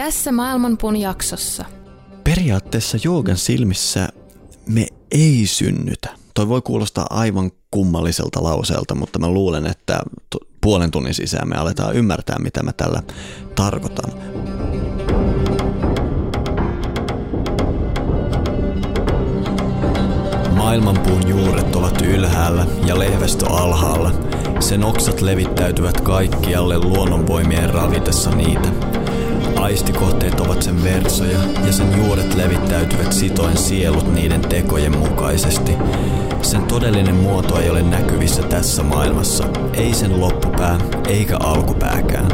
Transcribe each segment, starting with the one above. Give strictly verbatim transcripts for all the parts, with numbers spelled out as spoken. Tässä maailmanpuun jaksossa. Periaatteessa joogan silmissä me ei synnytä. Toi voi kuulostaa aivan kummalliselta lauseelta, mutta mä luulen, että puolen tunnin sisään me aletaan ymmärtää, mitä mä tällä tarkoitan. Maailmanpuun juuret ovat ylhäällä ja lehvästö alhaalla. Sen oksat levittäytyvät kaikkialle luonnonvoimien ravitessa niitä. Aistikohteet ovat sen versoja ja sen juuret levittäytyvät sitoen sielut niiden tekojen mukaisesti. Sen todellinen muoto ei ole näkyvissä tässä maailmassa, ei sen loppupää eikä alkupääkään.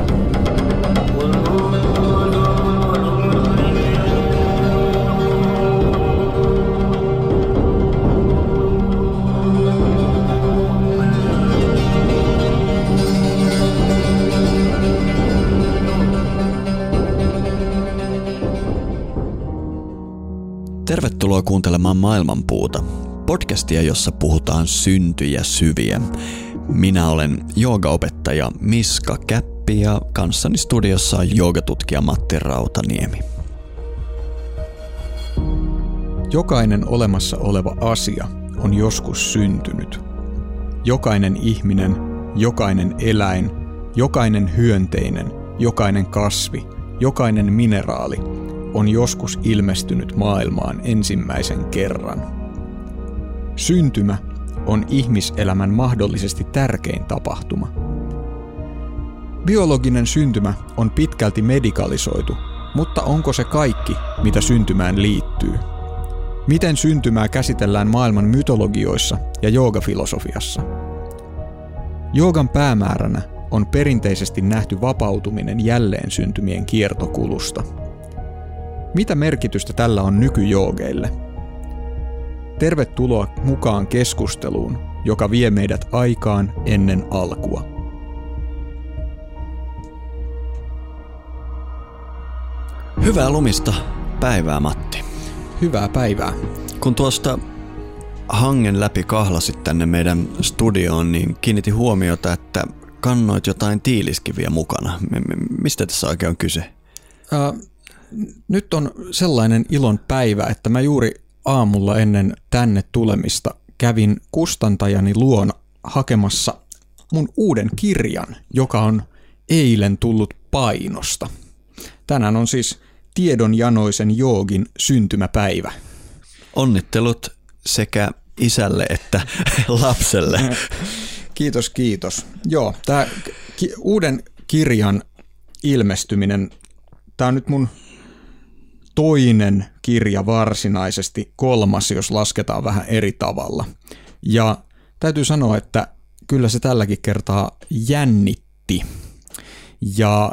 Tervetuloa kuuntelemaan Maailmanpuuta, podcastia, jossa puhutaan syntyjä syviä. Minä olen joogaopettaja Miska Käppi ja kanssani studiossa on joogatutkija Matti Rautaniemi. Jokainen olemassa oleva asia on joskus syntynyt. Jokainen ihminen, jokainen eläin, jokainen hyönteinen, jokainen kasvi, jokainen mineraali on joskus ilmestynyt maailmaan ensimmäisen kerran. Syntymä on ihmiselämän mahdollisesti tärkein tapahtuma. Biologinen syntymä on pitkälti medikalisoitu, mutta onko se kaikki, mitä syntymään liittyy? Miten syntymää käsitellään maailman mytologioissa ja joogafilosofiassa? Joogan päämääränä on perinteisesti nähty vapautuminen jälleen syntymien kiertokulusta. Mitä merkitystä tällä on nykyjoogeille? Tervetuloa mukaan keskusteluun, joka vie meidät aikaan ennen alkua. Hyvää lumista päivää, Matti. Hyvää päivää. Kun tuosta hangen läpi kahlasit tänne meidän studioon, niin kiinnitin huomiota, että kannoit jotain tiiliskiviä mukana. Mistä tässä oikein on kyse? Äh... Nyt on sellainen ilon päivä, että mä juuri aamulla ennen tänne tulemista kävin kustantajani luona hakemassa mun uuden kirjan, joka on eilen tullut painosta. Tänään on siis Tiedonjanoisen Joogin syntymäpäivä. Onnittelut sekä isälle että lapselle. Kiitos, kiitos. Joo, tää ki- uuden kirjan ilmestyminen, tää on nyt mun toinen kirja varsinaisesti, kolmas, jos lasketaan vähän eri tavalla. Ja täytyy sanoa, että kyllä se tälläkin kertaa jännitti. Ja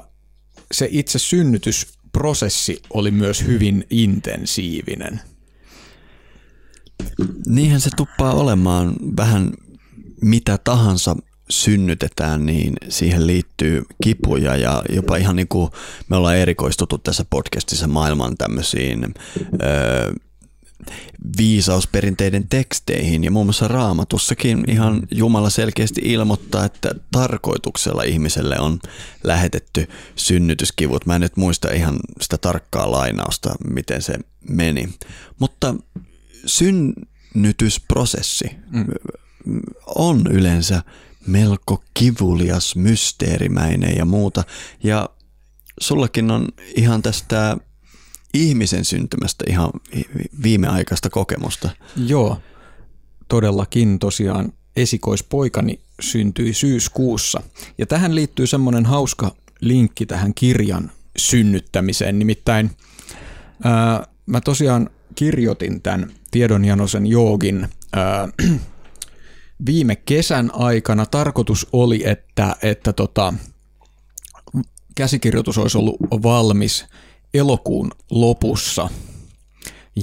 se itse synnytysprosessi oli myös hyvin intensiivinen. Niinhän se tuppaa olemaan. Vähän mitä tahansa synnytetään, niin siihen liittyy kipuja ja jopa ihan niin kuin me ollaan erikoistuttu tässä podcastissa maailman tämmöisiin öö, viisausperinteiden teksteihin, ja muun muassa Raamatussakin ihan Jumala selkeästi ilmoittaa, että tarkoituksella ihmiselle on lähetetty synnytyskivut. Mä en nyt muista ihan sitä tarkkaa lainausta, miten se meni, mutta synnytysprosessi mm. on yleensä melko kivulias, mysteerimäinen ja muuta. Ja sullakin on ihan tästä ihmisen syntymästä ihan viimeaikaista kokemusta. Joo, todellakin tosiaan esikoispoikani syntyi syyskuussa. Ja tähän liittyy semmoinen hauska linkki tähän kirjan synnyttämiseen. Nimittäin ää, mä tosiaan kirjoitin tämän Tiedonjanoisen Joogin ää, viime kesän aikana. Tarkoitus oli, että, että tota, käsikirjoitus olisi ollut valmis elokuun lopussa.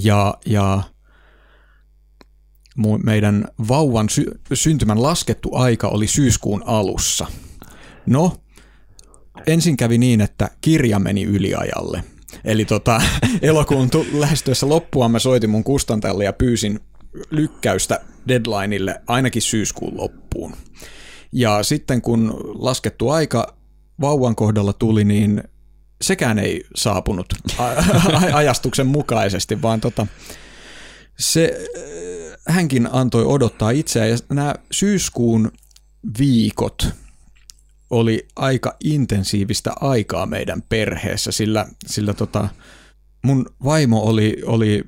Ja, ja meidän vauvan sy- syntymän laskettu aika oli syyskuun alussa. No, ensin kävi niin, että kirja meni yliajalle. Eli tota, elokuun tu- lähestyessä loppua mä soitin mun kustantajalle ja pyysin lykkäystä deadlineille ainakin syyskuun loppuun. Ja sitten kun laskettu aika vauvan kohdalla tuli, niin sekään ei saapunut ajastuksen mukaisesti, vaan tota, se, hänkin antoi odottaa itseään. Ja nämä syyskuun viikot oli aika intensiivistä aikaa meidän perheessä, sillä, sillä tota, mun vaimo oli, oli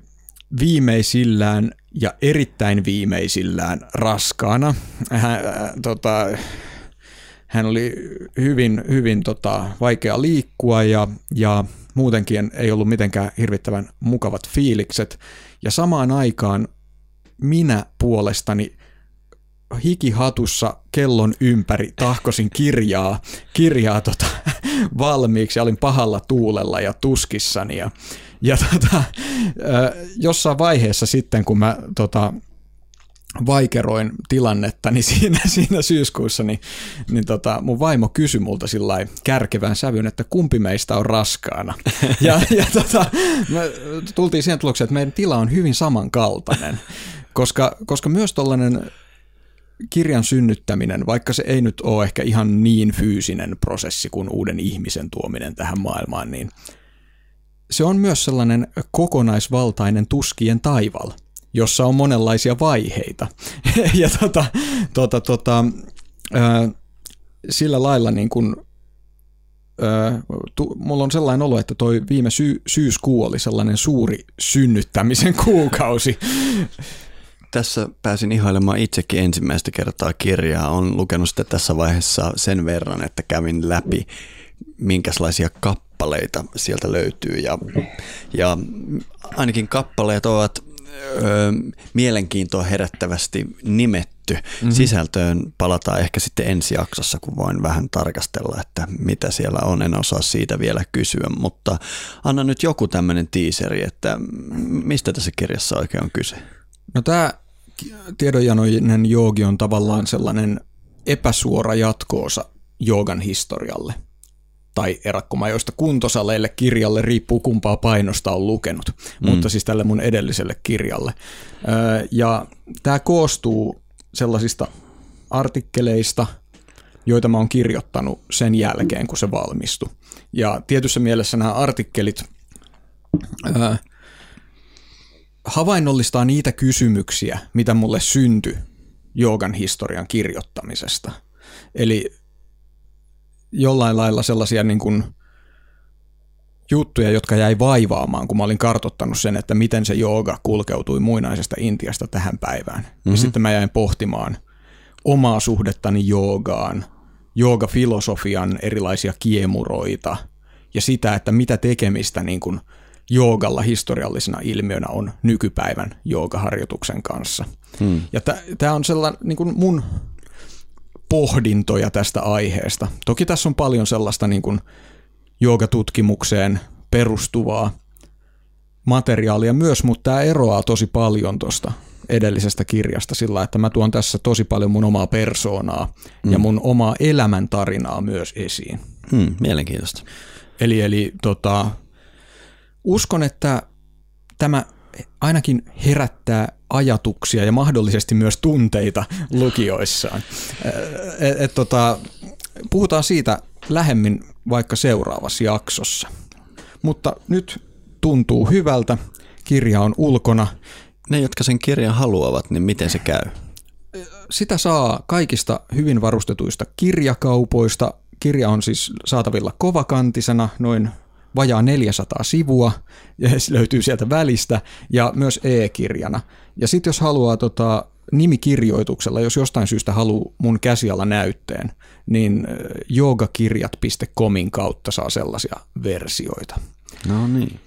viimeisillään ja erittäin viimeisillään raskaana. Hän, äh, tota, hän oli hyvin, hyvin tota, vaikea liikkua ja, ja muutenkin ei ollut mitenkään hirvittävän mukavat fiilikset. Ja samaan aikaan minä puolestani hikihatussa kellon ympäri tahkosin kirjaa, kirjaa tota, valmiiksi ja olin pahalla tuulella ja tuskissani. Ja, ja tota, jossain vaiheessa sitten, kun mä tota, vaikeroin tilannetta, niin siinä, siinä syyskuussa niin, niin tota, mun vaimo kysyi multa sillain kärkevään sävyyn, että kumpi meistä on raskaana. Ja, ja tota, me tultiin siihen tulokseen, että meidän tila on hyvin samankaltainen, koska, koska myös tollainen kirjan synnyttäminen, vaikka se ei nyt ole ehkä ihan niin fyysinen prosessi kuin uuden ihmisen tuominen tähän maailmaan, niin se on myös sellainen kokonaisvaltainen tuskien taival, jossa on monenlaisia vaiheita. Ja tota, tota, tota, ää, sillä lailla niin kun, ää, tu, mulla on sellainen olo, että toi viime sy- syyskuu oli sellainen suuri synnyttämisen kuukausi. Tässä pääsin ihailemaan itsekin ensimmäistä kertaa kirjaa. Olen lukenut sitä tässä vaiheessa sen verran, että kävin läpi, minkälaisia kappaleita sieltä löytyy. Ja, ja ainakin kappaleet ovat öö, mielenkiintoa herättävästi nimetty. Mm-hmm. Sisältöön palataan ehkä sitten ensi jaksossa, kun voin vähän tarkastella, että mitä siellä on. En osaa siitä vielä kysyä, mutta anna nyt joku tämmöinen tiiseri, että mistä tässä kirjassa oikein on kyse? No tämä Tiedonjanoinen joogi on tavallaan sellainen epäsuora jatkoosa joogan historialle tai erakkomajoista kuntosaleille kirjalle, riippuu kumpaa painosta on lukenut, mm. mutta siis tälle mun edelliselle kirjalle. Ja tämä koostuu sellaisista artikkeleista, joita mä oon kirjoittanut sen jälkeen, kun se valmistui. Ja tietyssä mielessä nämä artikkelit havainnollistaa niitä kysymyksiä, mitä mulle syntyi joogan historian kirjoittamisesta. Eli jollain lailla sellaisia niin kuin juttuja, jotka jäi vaivaamaan, kun mä olin kartoittanut sen, että miten se jooga kulkeutui muinaisesta Intiasta tähän päivään. Mm-hmm. Ja sitten mä jäin pohtimaan omaa suhdettani joogaan, joogafilosofian erilaisia kiemuroita ja sitä, että mitä tekemistä niin kuin joogalla historiallisena ilmiönä on nykypäivän joogaharjoituksen kanssa. Hmm. Ja tämä on sellainen niin kuin mun pohdintoja tästä aiheesta. Toki tässä on paljon sellaista niin kuin joogatutkimukseen perustuvaa materiaalia myös, mutta tämä eroaa tosi paljon tuosta edellisestä kirjasta sillä, että mä tuon tässä tosi paljon mun omaa persoonaa hmm. ja mun omaa elämäntarinaa myös esiin. Hmm, mielenkiintoista. Eli, eli tota... uskon, että tämä ainakin herättää ajatuksia ja mahdollisesti myös tunteita lukijoissaan. Et, et, tota, puhutaan siitä lähemmin vaikka seuraavassa jaksossa. Mutta nyt tuntuu hyvältä. Kirja on ulkona. Ne, jotka sen kirjan haluavat, niin miten se käy? Sitä saa kaikista hyvin varustetuista kirjakaupoista. Kirja on siis saatavilla kovakantisena noin vajaa neljäsataa sivua, ja se löytyy sieltä välistä, ja myös e-kirjana. Ja sitten jos haluaa tota, nimikirjoituksella, jos jostain syystä haluaa mun käsialanäytteen, niin joogakirjat piste comin kautta saa sellaisia versioita. No niin.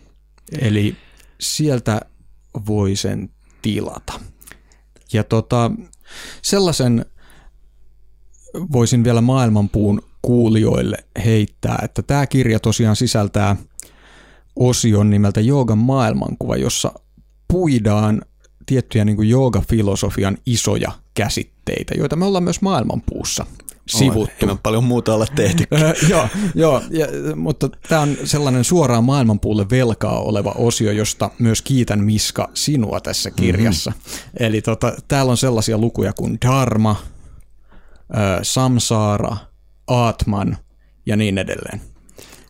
Eli sieltä voi sen tilata. Ja tota, sellaisen voisin vielä maailmanpuun kuulijoille heittää, että tämä kirja tosiaan sisältää osion nimeltä joogan maailmankuva, jossa puidaan tiettyjä niin kuin joogafilosofian isoja käsitteitä, joita me ollaan myös maailmanpuussa sivuttu. Ei paljon muuta olla tehtykin. Joo, joo ja, mutta tämä on sellainen suoraan maailmanpuulle velkaa oleva osio, josta myös kiitän Miska sinua tässä kirjassa. Mm-hmm. Eli tota, täällä on sellaisia lukuja kuin dharma, samsaara, Aatman ja niin edelleen.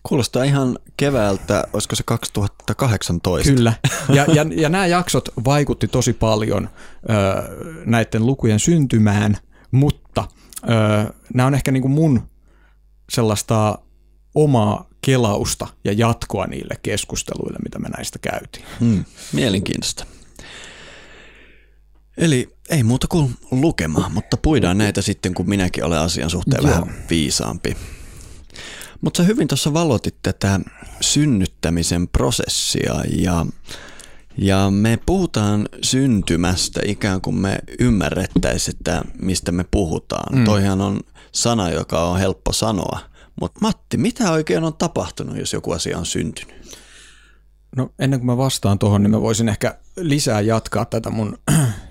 Kuulostaa ihan keväältä, olisiko se kaksituhattakahdeksantoista? Kyllä, ja, ja, ja nämä jaksot vaikutti tosi paljon ö, näiden lukujen syntymään, mutta ö, nämä on ehkä niin kuin mun sellaista omaa kelausta ja jatkoa niille keskusteluille, mitä me näistä käytiin. Mm, mielenkiintoista. Eli ei muuta kuin lukemaan, mutta puidaan näitä sitten, kun minäkin olen asian suhteen Joo. vähän viisaampi. Mutta sä hyvin tuossa valotit tätä synnyttämisen prosessia ja, ja me puhutaan syntymästä ikään kuin me ymmärrettäisiin, että mistä me puhutaan. Mm. Toihan on sana, joka on helppo sanoa. Mutta Matti, mitä oikein on tapahtunut, jos joku asia on syntynyt? No ennen kuin mä vastaan tuohon, niin mä voisin ehkä lisää jatkaa tätä mun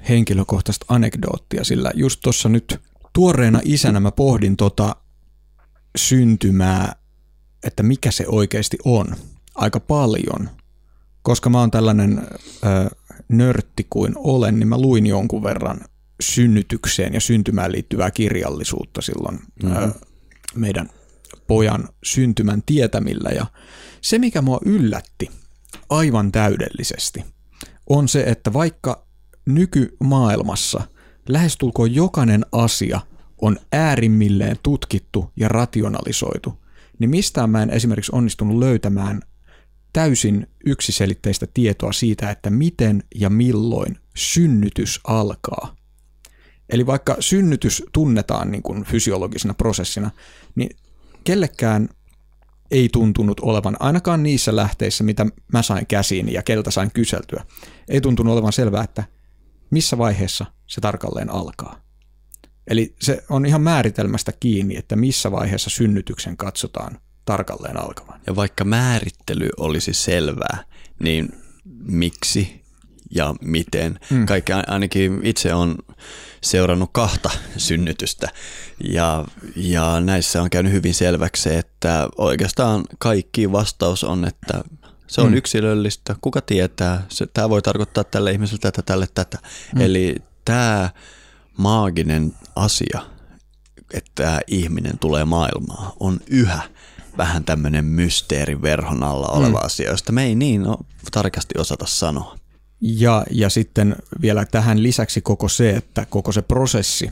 henkilökohtaista anekdoottia, sillä just tuossa nyt tuoreena isänä mä pohdin tota syntymää, että mikä se oikeasti on, aika paljon. Koska mä oon tällainen ö, nörtti kuin olen, niin mä luin jonkun verran synnytykseen ja syntymään liittyvää kirjallisuutta silloin mm-hmm. ö, meidän pojan syntymän tietämillä. Ja se, mikä mua yllätti aivan täydellisesti, on se, että vaikka nykymaailmassa lähestulkoon jokainen asia on äärimmilleen tutkittu ja rationalisoitu, niin mistään mä en esimerkiksi onnistunut löytämään täysin yksiselitteistä tietoa siitä, että miten ja milloin synnytys alkaa. Eli vaikka synnytys tunnetaan niin kuin fysiologisena prosessina, niin kellekään ei tuntunut olevan, ainakaan niissä lähteissä, mitä mä sain käsiin ja keltä sain kyseltyä, ei tuntunut olevan selvää, että missä vaiheessa se tarkalleen alkaa. Eli se on ihan määritelmästä kiinni, että missä vaiheessa synnytyksen katsotaan tarkalleen alkavan. Ja vaikka määrittely olisi selvää, niin miksi ja miten? Mm. Kaikki, ainakin itse on seurannut kahta synnytystä ja, ja näissä on käynyt hyvin selväksi, että oikeastaan kaikki vastaus on, että se on mm. yksilöllistä, kuka tietää, se, tämä voi tarkoittaa tälle ihmiselle tätä, tälle tätä. Mm. Eli tämä maaginen asia, että ihminen tulee maailmaan, on yhä vähän tämmöinen mysteerin verhon alla oleva mm. asia, josta me ei niin ole tarkasti osata sanoa. Ja, ja sitten vielä tähän lisäksi koko se, että koko se prosessi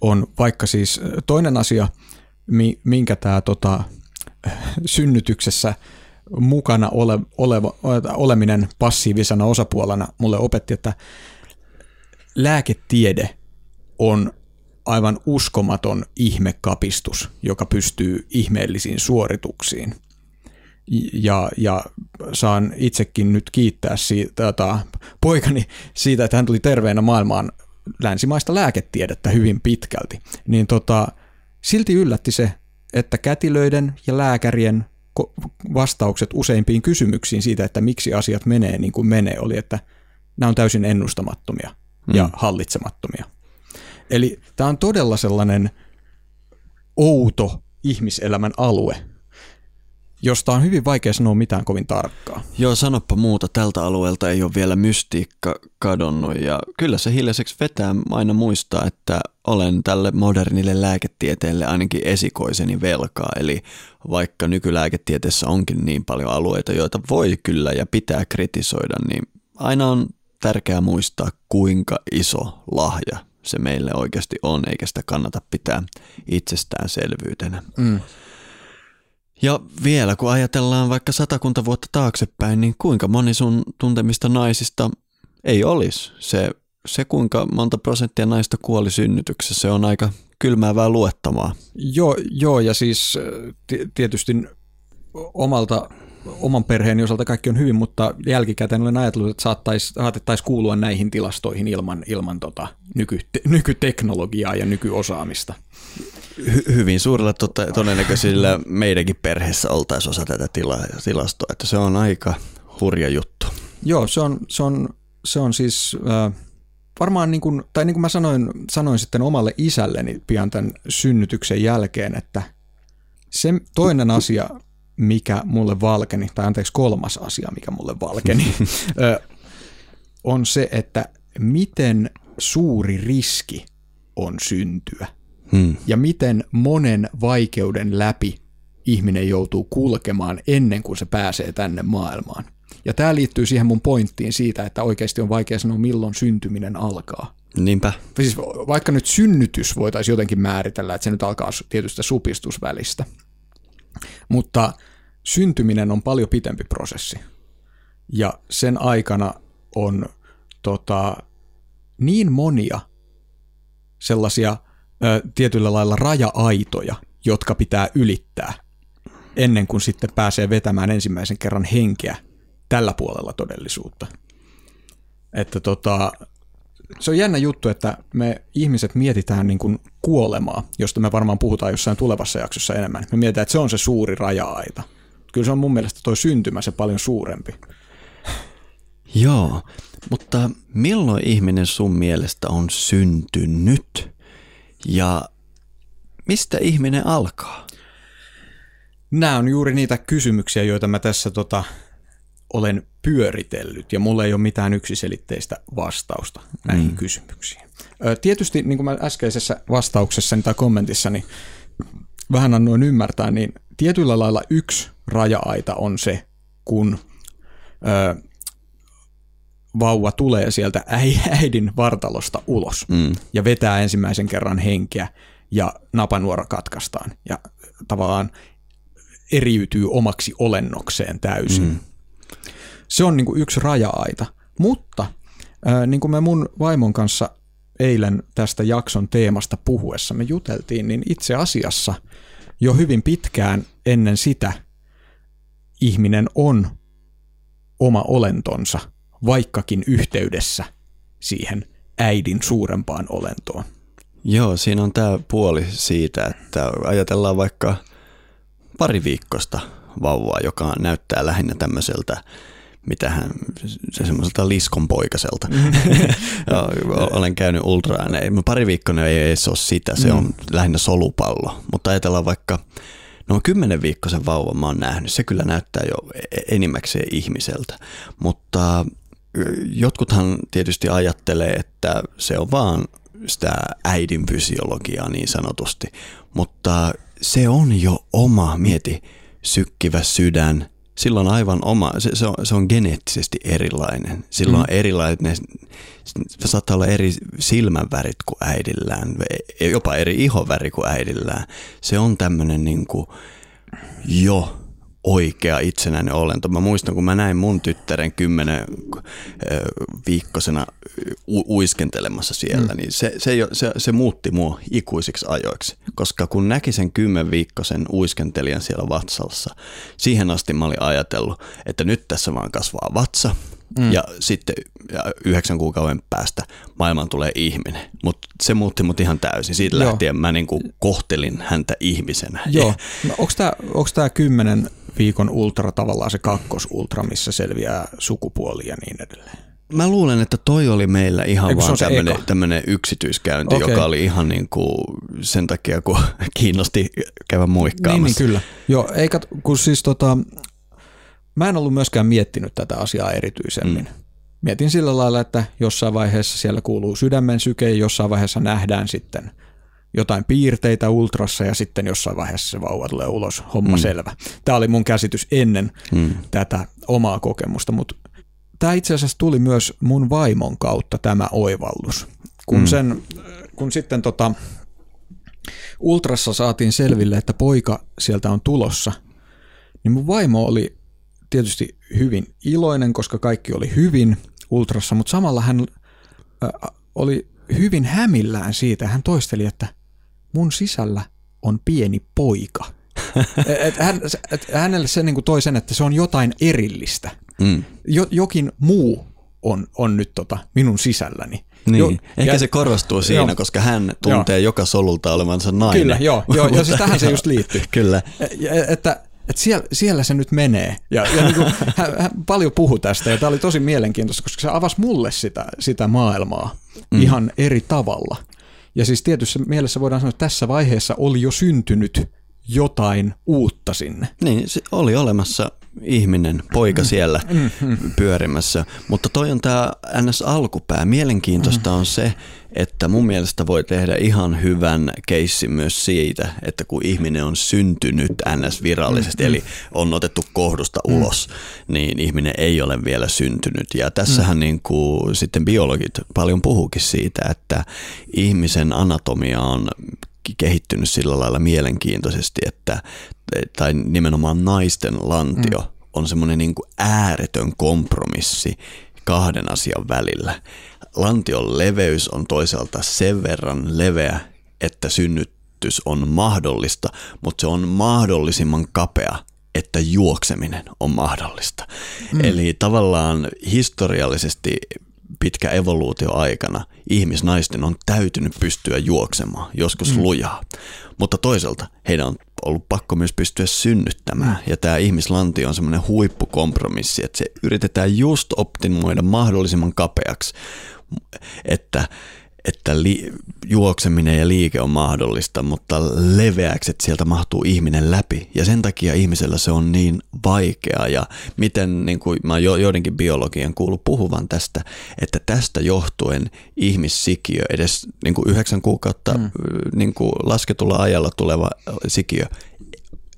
on vaikka siis toinen asia, minkä tämä tota, synnytyksessä mukana ole, oleva, oleminen passiivisena osapuolena mulle opetti, että lääketiede on aivan uskomaton ihmekapistus, joka pystyy ihmeellisiin suorituksiin. Ja, ja saan itsekin nyt kiittää siitä, tota, poikani siitä, että hän tuli terveenä maailmaan länsimaista lääketiedettä hyvin pitkälti. Niin tota, silti yllätti se, että kätilöiden ja lääkärien vastaukset useimpiin kysymyksiin siitä, että miksi asiat menee niin kuin menee, oli, että nämä on täysin ennustamattomia ja mm. hallitsemattomia. Eli tämä on todella sellainen outo ihmiselämän alue, josta on hyvin vaikea sanoa mitään kovin tarkkaa. Joo, sanoppa muuta. Tältä alueelta ei ole vielä mystiikka kadonnut ja kyllä se hiljaiseksi vetää aina muistaa, että olen tälle modernille lääketieteelle ainakin esikoiseni velkaa. Eli vaikka nykylääketieteessä onkin niin paljon alueita, joita voi kyllä ja pitää kritisoida, niin aina on tärkeää muistaa, kuinka iso lahja se meille oikeasti on, eikä sitä kannata pitää itsestäänselvyytenä. Mm. Ja vielä kun ajatellaan vaikka satakunta vuotta taaksepäin, niin kuinka moni sun tuntemista naisista ei olisi. Se, se kuinka monta prosenttia naista kuoli synnytyksessä, se on aika kylmäävää luettavaa. Joo, joo ja siis tietysti omalta, oman perheeni osalta kaikki on hyvin, mutta jälkikäteen olen ajatellut, että saatettaisiin kuulua näihin tilastoihin ilman, ilman tota nykyte, nykyteknologiaa ja nykyosaamista. Hyvin suurella todennäköisillä meidänkin perheessä oltaisiin osa tätä tila- tilastoa, että se on aika hurja juttu. Joo, se on, se on, se on siis äh, varmaan, niin kuin, tai niin kuin mä sanoin, sanoin sitten omalle isälleni pian tämän synnytyksen jälkeen, että se toinen asia, mikä mulle valkeni, tai anteeksi kolmas asia, mikä mulle valkeni, on se, että miten suuri riski on syntyä. Hmm. Ja miten monen vaikeuden läpi ihminen joutuu kulkemaan ennen kuin se pääsee tänne maailmaan. Ja tämä liittyy siihen mun pointtiin siitä, että oikeasti on vaikea sanoa, milloin syntyminen alkaa. Niinpä. Siis vaikka nyt synnytys voitaisiin jotenkin määritellä, että se nyt alkaa tietystä supistusvälistä. Mutta syntyminen on paljon pitempi prosessi. Ja sen aikana on tota, niin monia sellaisia ö, tietyllä lailla raja-aitoja, jotka pitää ylittää ennen kuin sitten pääsee vetämään ensimmäisen kerran henkeä tällä puolella todellisuutta. Että tota, se on jännä juttu, että me ihmiset mietitään niin kuin kuolemaa, josta me varmaan puhutaan jossain tulevassa jaksossa enemmän. Me mietitään, että se on se suuri raja-aita. Kyllä se on mun mielestä toi syntymä se paljon suurempi. Joo, mutta milloin ihminen sun mielestä on syntynyt ja mistä ihminen alkaa? Nämä on juuri niitä kysymyksiä, joita mä tässä tota, olen pyöritellyt ja mulla ei ole mitään yksiselitteistä vastausta näihin mm. kysymyksiin. Tietysti niin kuin mä äskeisessä vastauksessani tai kommentissani vähän annoin ymmärtää, niin tietyllä lailla yksi raja-aita on se, kun ö, vauva tulee sieltä äidin vartalosta ulos mm. ja vetää ensimmäisen kerran henkeä ja napanuora katkaistaan ja tavallaan eriytyy omaksi olennokseen täysin. Mm. Se on niin kuin yksi raja-aita, mutta äh, niin kuin me mun vaimon kanssa eilen tästä jakson teemasta puhuessa me juteltiin, niin itse asiassa jo hyvin pitkään ennen sitä ihminen on oma olentonsa, vaikkakin yhteydessä siihen äidin suurempaan olentoon. Joo, siinä on tämä puoli siitä, että ajatellaan vaikka pari viikkosta vauvaa, joka näyttää lähinnä tämmöiseltä, mitähän, se semmoiselta liskonpoikaselta. Olen käynyt ultraääneen. Pari viikkoa ei edes ole sitä, se on lähinnä solupallo. Mutta ajatellaan vaikka, no kymmenen viikkoisen vauvan mä oon nähnyt, se kyllä näyttää jo enimmäkseen ihmiseltä, mutta jotkuthan tietysti ajattelee, että se on vaan sitä äidin fysiologiaa niin sanotusti, mutta se on jo oma, mieti, sykkivä sydän, sillä on aivan oma, se, se, on, se on geneettisesti erilainen, sillä mm. on erilainen, saattaa olla eri silmänvärit kuin äidillään, jopa eri ihonväri kuin äidillään, se on tämmöinen niin kuin jo oikea itsenäinen olento. Mä muistan, kun mä näin mun tyttären kymmenen viikkosena u- uiskentelemassa siellä, mm. niin se, se, se, se muutti mua ikuisiksi ajoiksi. Koska kun näki sen kymmen viikkosen uiskentelijan siellä vatsalassa, siihen asti mä olin ajatellut, että nyt tässä vaan kasvaa vatsa mm. ja sitten yhdeksän kuukauden päästä maailmaan tulee ihminen. Mutta se muutti mut ihan täysin. Siitä Joo. lähtien mä niinku kohtelin häntä ihmisenä. Joo. No, onko tämä kymmenen viikon ultra tavallaan se kakkosultra, missä selviää sukupuoli ja niin edelleen? Mä luulen, että toi oli meillä ihan Eikö vaan tämmönen, tämmönen yksityiskäynti, okay. joka oli ihan niin kuin sen takia, kun kiinnosti käydä moikkaamassa. Niin, niin kyllä. Joo, ei kat- kun siis tota, mä en ollut myöskään miettinyt tätä asiaa erityisemmin. Mm. Mietin sillä lailla, että jossain vaiheessa siellä kuuluu sydämen syke, jossain vaiheessa nähdään sitten jotain piirteitä ultrassa ja sitten jossain vaiheessa se vauva tulee ulos, homma mm. selvä. Tämä oli mun käsitys ennen mm. tätä omaa kokemusta, mutta tämä itse asiassa tuli myös mun vaimon kautta tämä oivallus. Kun, mm. sen, kun sitten tota, ultrassa saatiin selville, että poika sieltä on tulossa, niin mun vaimo oli tietysti hyvin iloinen, koska kaikki oli hyvin ultrassa, mutta samalla hän äh, oli hyvin hämillään siitä. Hän toisteli, että mun sisällä on pieni poika. Et hän, et hänelle se niin kuin toi sen, että se on jotain erillistä. Mm. Jo, jokin muu on, on nyt tota minun sisälläni. Niin. Jo, Ehkä ja, se korostuu siinä, jo. koska hän tuntee jo. joka solulta olevansa nainen. Kyllä, joo. Jo, ja siis tähän se just liittyy. Kyllä. Et, että Että siellä, siellä se nyt menee. Ja, ja niin kuin, hän, hän paljon puhui tästä ja tämä oli tosi mielenkiintoista, koska se avasi mulle sitä, sitä maailmaa mm. ihan eri tavalla. Ja siis tietyssä mielessä voidaan sanoa, että tässä vaiheessa oli jo syntynyt jotain uutta sinne. Niin, se oli olemassa ihminen, poika siellä pyörimässä, mutta toi on tää ns. Alkupää. Mielenkiintoista on se, että mun mielestä voi tehdä ihan hyvän keissin myös siitä, että kun ihminen on syntynyt ns. Virallisesti, eli on otettu kohdusta ulos, niin ihminen ei ole vielä syntynyt. Ja tässähän niin kuin sitten biologit paljon puhuukin siitä, että ihmisen anatomia on kehittynyt sillä lailla mielenkiintoisesti, että tai nimenomaan naisten lantio mm. on semmoinen niin kuin ääretön kompromissi kahden asian välillä. Lantion leveys on toisaalta sen verran leveä, että synnytys on mahdollista, mutta se on mahdollisimman kapea, että juokseminen on mahdollista. Mm. Eli tavallaan historiallisesti pitkä evoluutio aikana ihmisnaisten on täytynyt pystyä juoksemaan, joskus mm. lujaa, mutta toisaalta heidän on ollut pakko myös pystyä synnyttämään. Mm. Ja tämä ihmislantio on semmoinen huippukompromissi, että se yritetään just optimoida mahdollisimman kapeaksi, että, että li- juokseminen ja liike on mahdollista, mutta leveäksi, että sieltä mahtuu ihminen läpi. Ja sen takia ihmisellä se on niin vaikeaa. Ja miten, niin kuin mä jo, joidenkin biologian kuullut puhuvan tästä, että tästä johtuen ihmissikiö, edes niin kuin yhdeksän kuukautta mm. niin kuin lasketulla ajalla tuleva sikiö,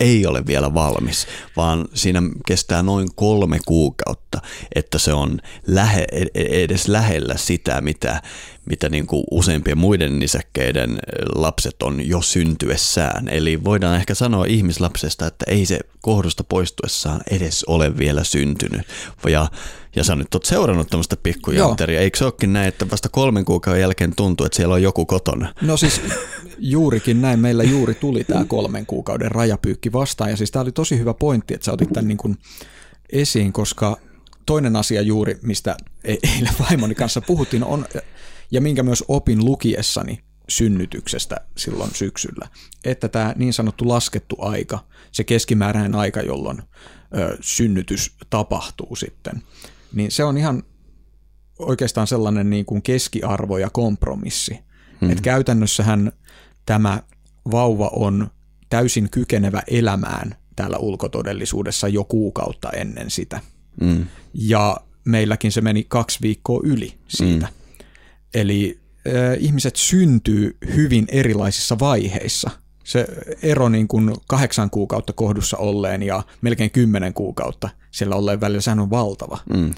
ei ole vielä valmis, vaan siinä kestää noin kolme kuukautta, että se on lähe, edes lähellä sitä, mitä, mitä niin kuin useimpien muiden nisäkkäiden lapset on jo syntyessään. Eli voidaan ehkä sanoa ihmislapsesta, että ei se kohdusta poistuessaan edes ole vielä syntynyt. Ja, ja sä nyt oot seurannut tämmöistä pikkujantteria. Eikö se olekin näin, että vasta kolmen kuukauden jälkeen tuntuu, että siellä on joku kotona? No siis juurikin näin. Meillä juuri tuli tämä kolmen kuukauden rajapyykki vastaan. Ja siis tämä oli tosi hyvä pointti, että sä otit tämän niin kuin esiin, koska toinen asia juuri, mistä eilen vaimoni kanssa puhuttiin, on, ja minkä myös opin lukiessani synnytyksestä silloin syksyllä, että tämä niin sanottu laskettu aika, se keskimääräinen aika, jolloin ö, synnytys tapahtuu sitten, niin se on ihan oikeastaan sellainen niin kuin keskiarvo ja kompromissi. Hmm. Että käytännössähän tämä vauva on täysin kykenevä elämään täällä ulkotodellisuudessa jo kuukautta ennen sitä. Mm. Ja meilläkin se meni kaksi viikkoa yli siitä. Mm. Eli äh, ihmiset syntyy hyvin erilaisissa vaiheissa. Se ero niin kuin kahdeksan kuukautta kohdussa olleen ja melkein kymmenen kuukautta siellä olleen välillä, sehän on valtava. Mm.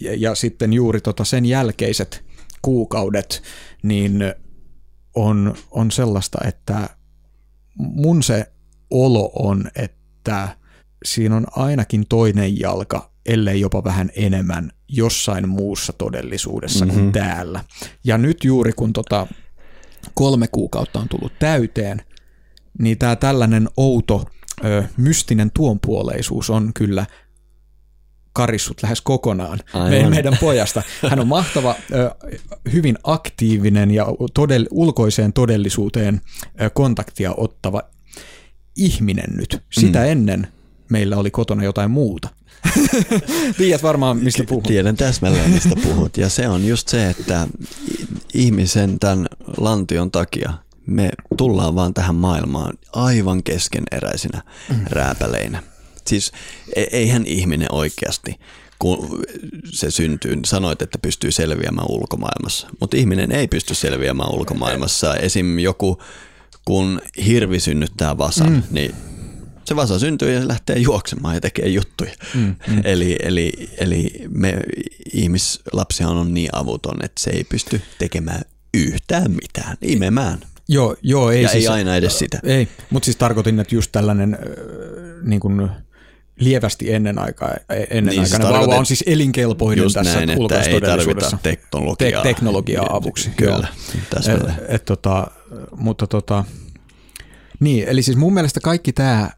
Ja, ja sitten juuri tota sen jälkeiset kuukaudet niin on, on sellaista, että mun se olo on, että siinä on ainakin toinen jalka, ellei jopa vähän enemmän jossain muussa todellisuudessa mm-hmm. kuin täällä. Ja nyt juuri kun tota kolme kuukautta on tullut täyteen, niin tämä tällainen outo, ö, mystinen tuonpuoleisuus on kyllä karissut lähes kokonaan me, meidän pojasta. Hän on mahtava, ö, hyvin aktiivinen ja todell, ulkoiseen todellisuuteen ö, kontaktia ottava ihminen nyt. Sitä mm. ennen meillä oli kotona jotain muuta. Tiedät varmaan, mistä puhut. Tiedän täsmälleen, mistä puhut. Ja se on just se, että ihmisen tämän lantion takia me tullaan vaan tähän maailmaan aivan keskeneräisinä mm. rääpäleinä. Siis eihän ihminen oikeasti, kun se syntyy, sanoit, että pystyy selviämään ulkomaailmassa. Mutta ihminen ei pysty selviämään ulkomaailmassa. Esim. joku, kun hirvi synnyttää vasan, mm. niin se vasa syntyy ja lähtee juoksemaan ja tekee juttuja. Mm, mm. Eli, eli, eli me ihmislapsia on niin avuton, että se ei pysty tekemään yhtään mitään, imemään. Joo, joo, ei, ja siis, ei aina edes sitä. Ei, mutta siis tarkoitin, että just tällainen äh, niin kuin lievästi ennen aikaa, ennen niin, aikana siis vauva on siis elinkelpoinen tässä ulkoistodellisuudessa. Ei tarvita teknologiaa. Te- teknologiaa avuksi. Kyllä, täsmälleen. Et, et, tota, mutta tota, niin, eli siis mun mielestä kaikki tämä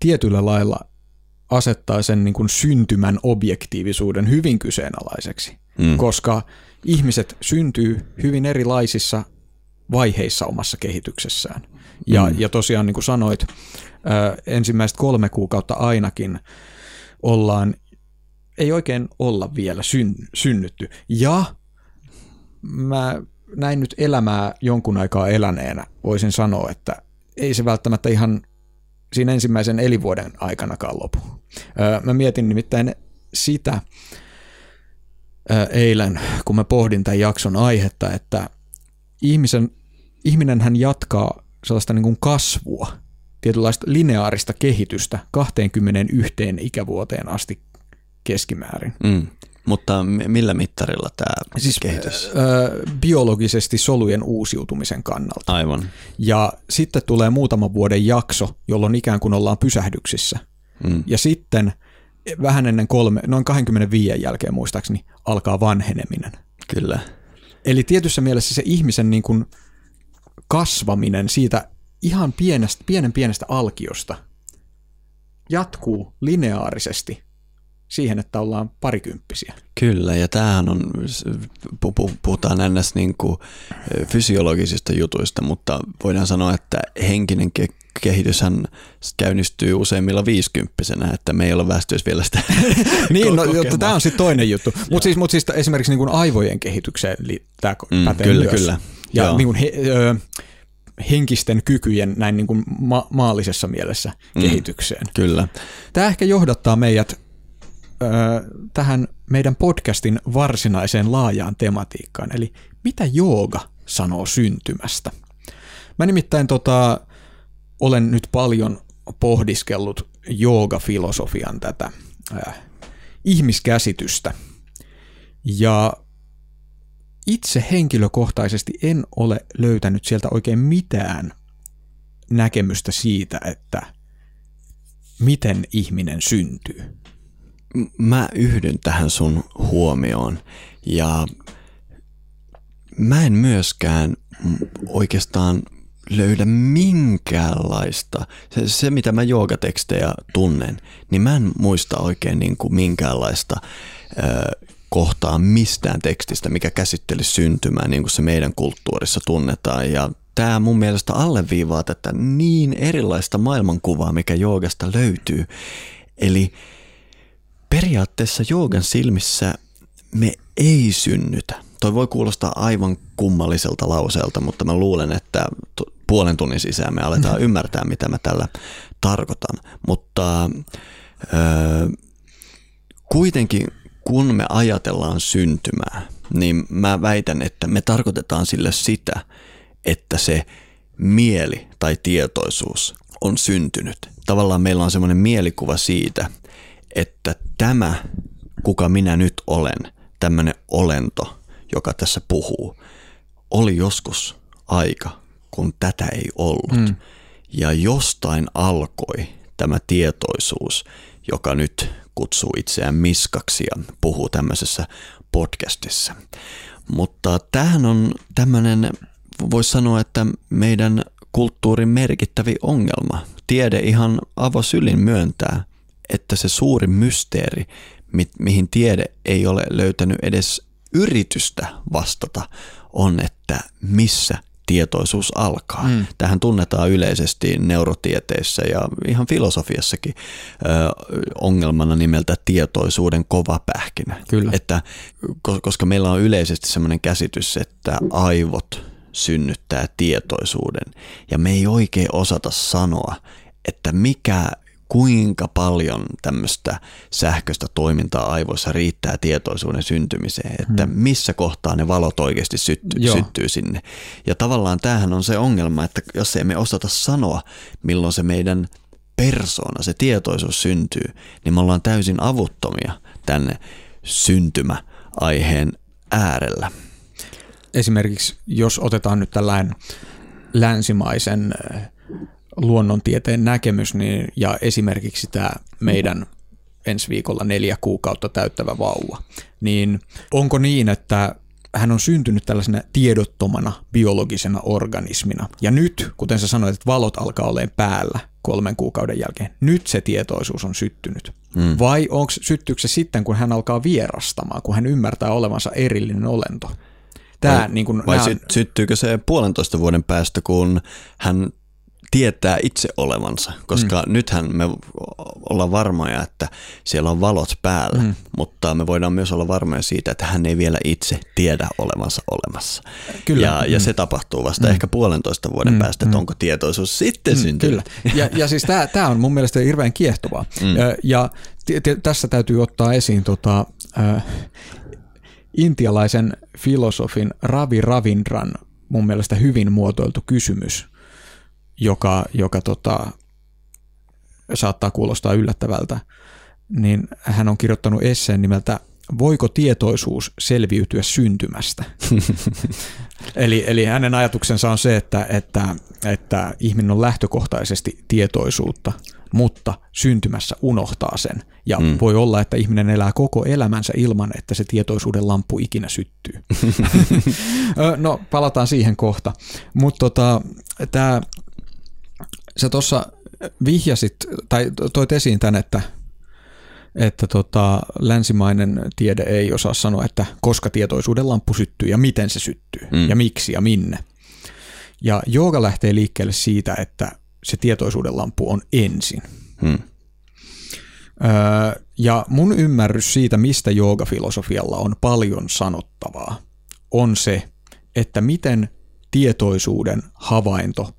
tietyllä lailla asettaa sen niin kuin syntymän objektiivisuuden hyvin kyseenalaiseksi, mm. koska ihmiset syntyy hyvin erilaisissa vaiheissa omassa kehityksessään. Ja, mm. ja tosiaan niin kuin sanoit, ensimmäiset kolme kuukautta ainakin ollaan, ei oikein olla vielä syn, synnytty. Ja mä näin nyt elämää jonkun aikaa eläneenä, voisin sanoa, että ei se välttämättä ihan siinä ensimmäisen elinvuoden aikanakaan lopu. Mä mietin nimittäin sitä eilen, kun mä pohdin tämän jakson aihetta, että ihmisen, ihminenhän jatkaa sellaista niin kuin kasvua, tietynlaista lineaarista kehitystä kaksikymmentäyksi ikävuoteen asti keskimäärin. Mm. Mutta millä mittarilla tämä siis kehitys? Biologisesti solujen uusiutumisen kannalta. Aivan. Ja sitten tulee muutaman vuoden jakso, jolloin ikään kuin ollaan pysähdyksissä. Mm. Ja sitten vähän ennen kolme, noin kaksikymmentäviisi jälkeen muistaakseni, alkaa vanheneminen. Kyllä. Eli tietyssä mielessä se ihmisen niin kuin kasvaminen siitä ihan pienestä, pienen pienestä alkiosta jatkuu lineaarisesti siihen, että ollaan parikymppisiä. Kyllä, ja tämähän on, puhutaan ns. Niin kuin fysiologisista jutuista, mutta voidaan sanoa, että henkinen ke- kehityshän käynnistyy useimmilla viisikymppisenä, että me ei ole väestössä vielä sitä niin, no, tämä on sitten toinen juttu. Mutta siis, mut siis esimerkiksi niin kuin aivojen kehitykseen tämä mm, pätee kyllä, myös. Kyllä, ja joo. Niin kuin he, ö, henkisten kykyjen näin niin kuin ma- maallisessa mielessä mm, kehitykseen. Kyllä. Tämä ehkä johdattaa meidät tähän meidän podcastin varsinaiseen laajaan tematiikkaan, eli mitä jooga sanoo syntymästä. Mä nimittäin tota, olen nyt paljon pohdiskellut joogafilosofian tätä äh, ihmiskäsitystä, ja itse henkilökohtaisesti en ole löytänyt sieltä oikein mitään näkemystä siitä, että miten ihminen syntyy. Mä yhdyn tähän sun huomioon ja mä en myöskään oikeastaan löydä minkäänlaista, se, se mitä mä joogatekstejä tunnen, niin mä en muista oikein niin kuin minkäänlaista ö, kohtaa mistään tekstistä, mikä käsittelisi syntymää niin kuin se meidän kulttuurissa tunnetaan, ja tämä mun mielestä alleviivaa tätä niin erilaista maailmankuvaa, mikä joogasta löytyy, eli periaatteessa joogan silmissä me ei synnytä. Toi voi kuulostaa aivan kummalliselta lauseelta, mutta mä luulen, että puolen tunnin sisään me aletaan ymmärtää, mitä mä tällä tarkoitan. Mutta öö, kuitenkin kun me ajatellaan syntymää, niin mä väitän, että me tarkoitetaan sille sitä, että se mieli tai tietoisuus on syntynyt. Tavallaan meillä on semmoinen mielikuva siitä, että tämä, kuka minä nyt olen, tämmöinen olento, joka tässä puhuu, oli joskus aika, kun tätä ei ollut. Mm. Ja jostain alkoi tämä tietoisuus, joka nyt kutsuu itseään Miskaksi ja puhuu tämmöisessä podcastissa. Mutta tämähän on tämmöinen, voisi sanoa, että meidän kulttuurin merkittävin ongelma. Tiede ihan avosylin myöntää, että se suuri mysteeri, mihin tiede ei ole löytänyt edes yritystä vastata, on, että missä tietoisuus alkaa. Mm. Tähän tunnetaan yleisesti neurotieteissä ja ihan filosofiassakin ö, ongelmana nimeltä tietoisuuden kova pähkinä. Kyllä. Että, koska meillä on yleisesti sellainen käsitys, että aivot synnyttää tietoisuuden, ja me ei oikein osata sanoa, että mikä kuinka paljon tämmöistä sähköistä toimintaa aivoissa riittää tietoisuuden syntymiseen, että missä kohtaa ne valot oikeasti syttyy, syttyy sinne. Ja tavallaan tämähän on se ongelma, että jos ei me osata sanoa, milloin se meidän persoona, se tietoisuus syntyy, niin me ollaan täysin avuttomia tänne syntymäaiheen äärellä. Esimerkiksi jos otetaan nyt tällainen länsimaisen luonnontieteen näkemys, niin, ja esimerkiksi tämä meidän ensi viikolla neljä kuukautta täyttävä vauva, niin onko niin, että hän on syntynyt tällaisena tiedottomana biologisena organismina, ja nyt, kuten sä sanoit, että valot alkaa olemaan päällä kolmen kuukauden jälkeen, nyt se tietoisuus on syttynyt, mm. vai onko syttyykö se sitten, kun hän alkaa vierastamaan, kun hän ymmärtää olevansa erillinen olento? Tää, vai niin kun, vai hän, syttyykö se puolentoista vuoden päästä, kun hän tietää itse olevansa, koska mm. nythän me ollaan varmoja, että siellä on valot päällä, mm. mutta me voidaan myös olla varmoja siitä, että hän ei vielä itse tiedä olevansa olemassa. Kyllä. Ja, ja mm. se tapahtuu vasta mm. ehkä puolentoista vuoden mm. päästä, että onko tietoisuus sitten mm. syntynyt. Kyllä. Ja, ja siis tämä on mun mielestä hirveän kiehtovaa. Mm. Ja, ja t- t- tässä täytyy ottaa esiin tota, äh, intialaisen filosofin Ravi Ravindran mun mielestä hyvin muotoiltu kysymys, joka, joka tota, saattaa kuulostaa yllättävältä, niin hän on kirjoittanut esseen nimeltä "Voiko tietoisuus selviytyä syntymästä?" eli, eli hänen ajatuksensa on se, että, että, että ihminen on lähtökohtaisesti tietoisuutta, mutta syntymässä unohtaa sen. Ja mm. voi olla, että ihminen elää koko elämänsä ilman, että se tietoisuuden lamppu ikinä syttyy. No, palataan siihen kohta. Mutta tota, tää, sä tuossa vihjasit, tai toit esiin tän, että, että tota, länsimainen tiede ei osaa sanoa, että koska tietoisuuden lamppu syttyy ja miten se syttyy mm. ja miksi ja minne. Ja jooga lähtee liikkeelle siitä, että se tietoisuuden lamppu on ensin. Hmm. Öö, ja mun ymmärrys siitä, mistä joogafilosofialla on paljon sanottavaa, on se, että miten tietoisuuden havainto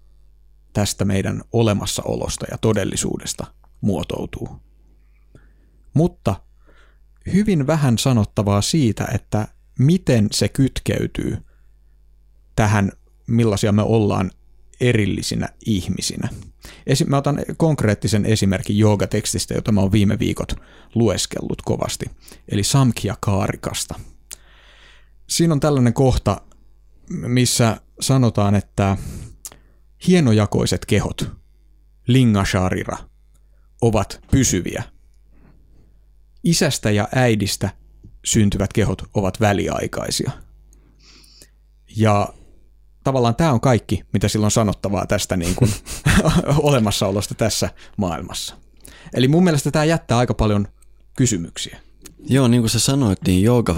tästä meidän olemassaolosta ja todellisuudesta muotoutuu. Mutta hyvin vähän sanottavaa siitä, että miten se kytkeytyy tähän, millaisia me ollaan erillisinä ihmisinä. Esim, mä otan konkreettisen esimerkin joogatekstistä, jota mä oon viime viikot lueskellut kovasti, eli Samkhya Karikasta. Siinä on tällainen kohta, missä sanotaan, että hienojakoiset kehot, lingasharira, ovat pysyviä. Isästä ja äidistä syntyvät kehot ovat väliaikaisia. Ja tavallaan tämä on kaikki, mitä silloin sanottavaa tästä niin kuin olemassaolosta tässä maailmassa. Eli mun mielestä tämä jättää aika paljon kysymyksiä. Joo, niin kuin sä sanoit, niin jooga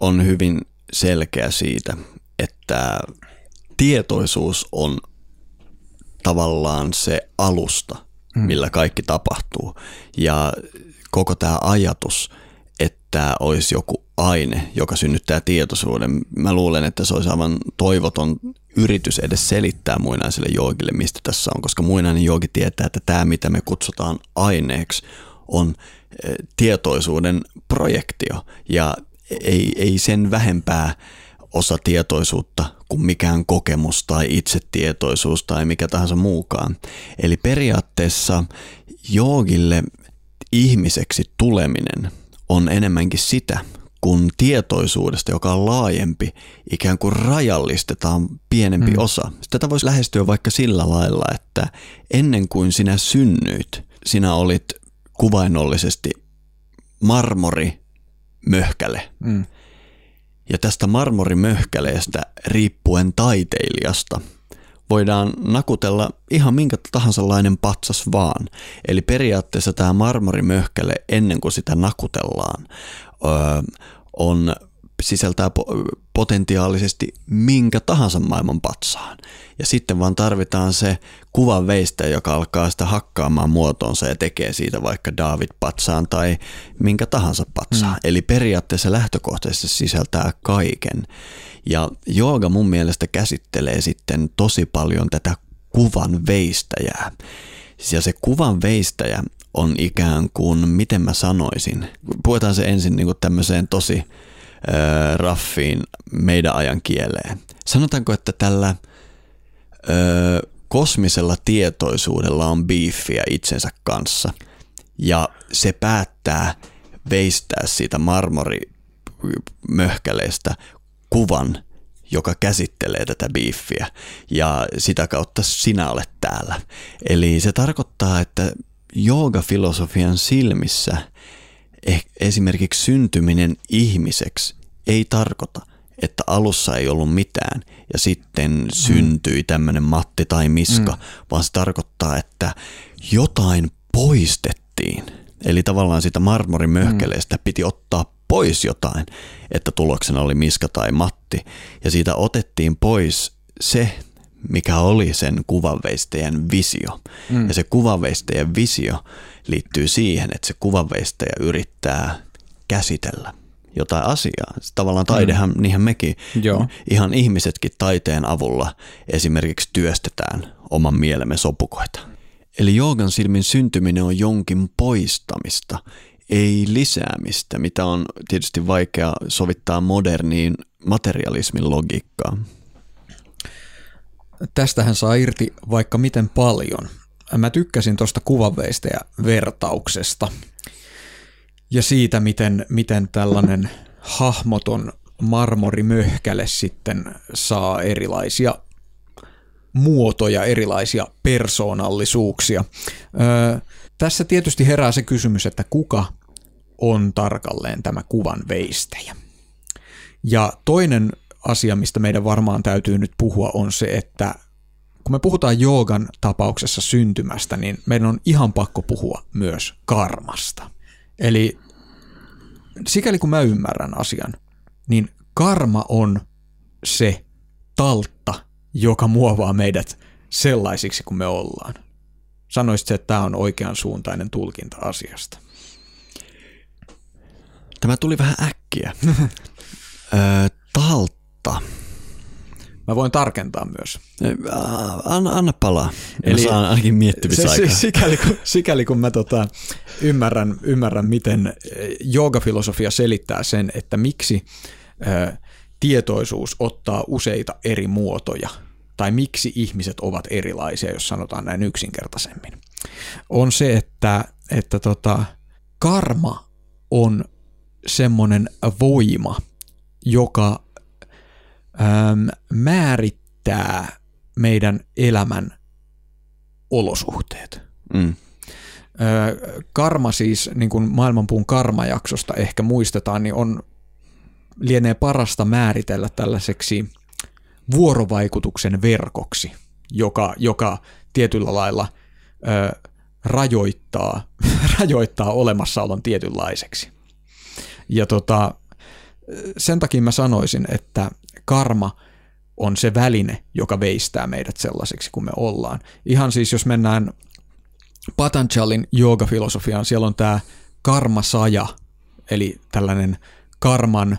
on hyvin selkeä siitä, että tietoisuus on tavallaan se alusta, millä kaikki tapahtuu. Ja koko tämä ajatus, että olisi joku aine, joka synnyttää tietoisuuden. Mä luulen, että se olisi aivan toivoton yritys edes selittää muinaiselle joogille, mistä tässä on, koska muinainen joogi tietää, että tämä, mitä me kutsutaan aineeksi, on tietoisuuden projektio ja ei, ei sen vähempää osa tietoisuutta kuin mikään kokemus tai itsetietoisuus tai mikä tahansa muukaan. Eli periaatteessa joogille ihmiseksi tuleminen on enemmänkin sitä, kun tietoisuudesta, joka on laajempi, ikään kuin rajallistetaan pienempi mm. osa. Tätä voisi lähestyä vaikka sillä lailla, että ennen kuin sinä synnyit, sinä olit kuvainnollisesti marmorimöhkäle. Mm. Ja tästä marmorimöhkäleestä riippuen taiteilijasta voidaan nakutella ihan minkä tahansa lainen patsas vaan. Eli periaatteessa tämä marmorimöhkäle ennen kuin sitä nakutellaan öö, on, sisältää po- potentiaalisesti minkä tahansa maailman patsaan. Ja sitten vaan tarvitaan se kuvan veistäjä, joka alkaa sitä hakkaamaan muotoonsa ja tekee siitä vaikka David-patsaan tai minkä tahansa patsaan. Mm. Eli periaatteessa lähtökohtaisesti sisältää kaiken. Ja jooga mun mielestä käsittelee sitten tosi paljon tätä kuvan veistäjää. Ja se kuvan veistäjä on ikään kuin, miten mä sanoisin, puhutaan se ensin niin kuin tämmöiseen tosi Öö, raffiin meidän ajan kieleen. Sanotaanko, että tällä öö, kosmisella tietoisuudella on biiffiä itsensä kanssa ja se päättää veistää siitä marmorimöhkäleestä kuvan, joka käsittelee tätä biiffiä ja sitä kautta sinä olet täällä. Eli se tarkoittaa, että joogafilosofian silmissä esimerkiksi syntyminen ihmiseksi ei tarkoita, että alussa ei ollut mitään ja sitten mm. syntyi tämmöinen Matti tai Miska, mm. vaan se tarkoittaa, että jotain poistettiin. Eli tavallaan sitä marmorimöhkeleestä mm. piti ottaa pois jotain, että tuloksena oli Miska tai Matti ja siitä otettiin pois se, mikä oli sen kuvanveistäjän visio. Mm. Ja se kuvanveistäjän visio liittyy siihen, että se kuvanveistäjä yrittää käsitellä jotain asiaa. Tavallaan taidehan, mm. niinhän mekin, Joo. ihan ihmisetkin taiteen avulla esimerkiksi työstetään oman mielemme sopukoita. Eli joogan silmin syntyminen on jonkin poistamista, ei lisäämistä, mitä on tietysti vaikea sovittaa moderniin materialismin logiikkaan. Tästähän saa irti vaikka miten paljon. Mä tykkäsin tuosta kuvanveistä ja vertauksesta ja siitä, miten, miten tällainen hahmoton marmorimöhkäle sitten saa erilaisia muotoja, erilaisia persoonallisuuksia. Öö, tässä tietysti herää se kysymys, että kuka on tarkalleen tämä kuvanveistäjä. Ja toinen asia, mistä meidän varmaan täytyy nyt puhua, on se, että kun me puhutaan joogan tapauksessa syntymästä, niin meidän on ihan pakko puhua myös karmasta. Eli sikäli kun mä ymmärrän asian, niin karma on se taltta, joka muovaa meidät sellaisiksi kuin me ollaan. Sanoisit, että tämä on oikeansuuntainen tulkinta asiasta? Tämä tuli vähän äkkiä. Ö, taltta. Mä voin tarkentaa myös. Anna, anna palaa. Eli mä saan ainakin miettimisaikaa. Sikäli kun, sikäli kun mä tota ymmärrän, ymmärrän, miten joogafilosofia selittää sen, että miksi ö, tietoisuus ottaa useita eri muotoja, tai miksi ihmiset ovat erilaisia, jos sanotaan näin yksinkertaisemmin, on se, että, että tota, karma on semmoinen voima, joka äm, määrittää meidän elämän olosuhteet. Mm. Ö, karma siis, niin kuin maailmanpuun karmajaksosta ehkä muistetaan, niin on lienee parasta määritellä tällaiseksi vuorovaikutuksen verkoksi, joka, joka tietyllä lailla ö, rajoittaa, rajoittaa olemassaolon tietynlaiseksi. Ja tota, sen takia mä sanoisin, että karma on se väline, joka veistää meidät sellaisiksi kuin me ollaan. Ihan siis, jos mennään Patanjalin joogafilosofiaan, siellä on tämä karmasaja, eli tällainen karman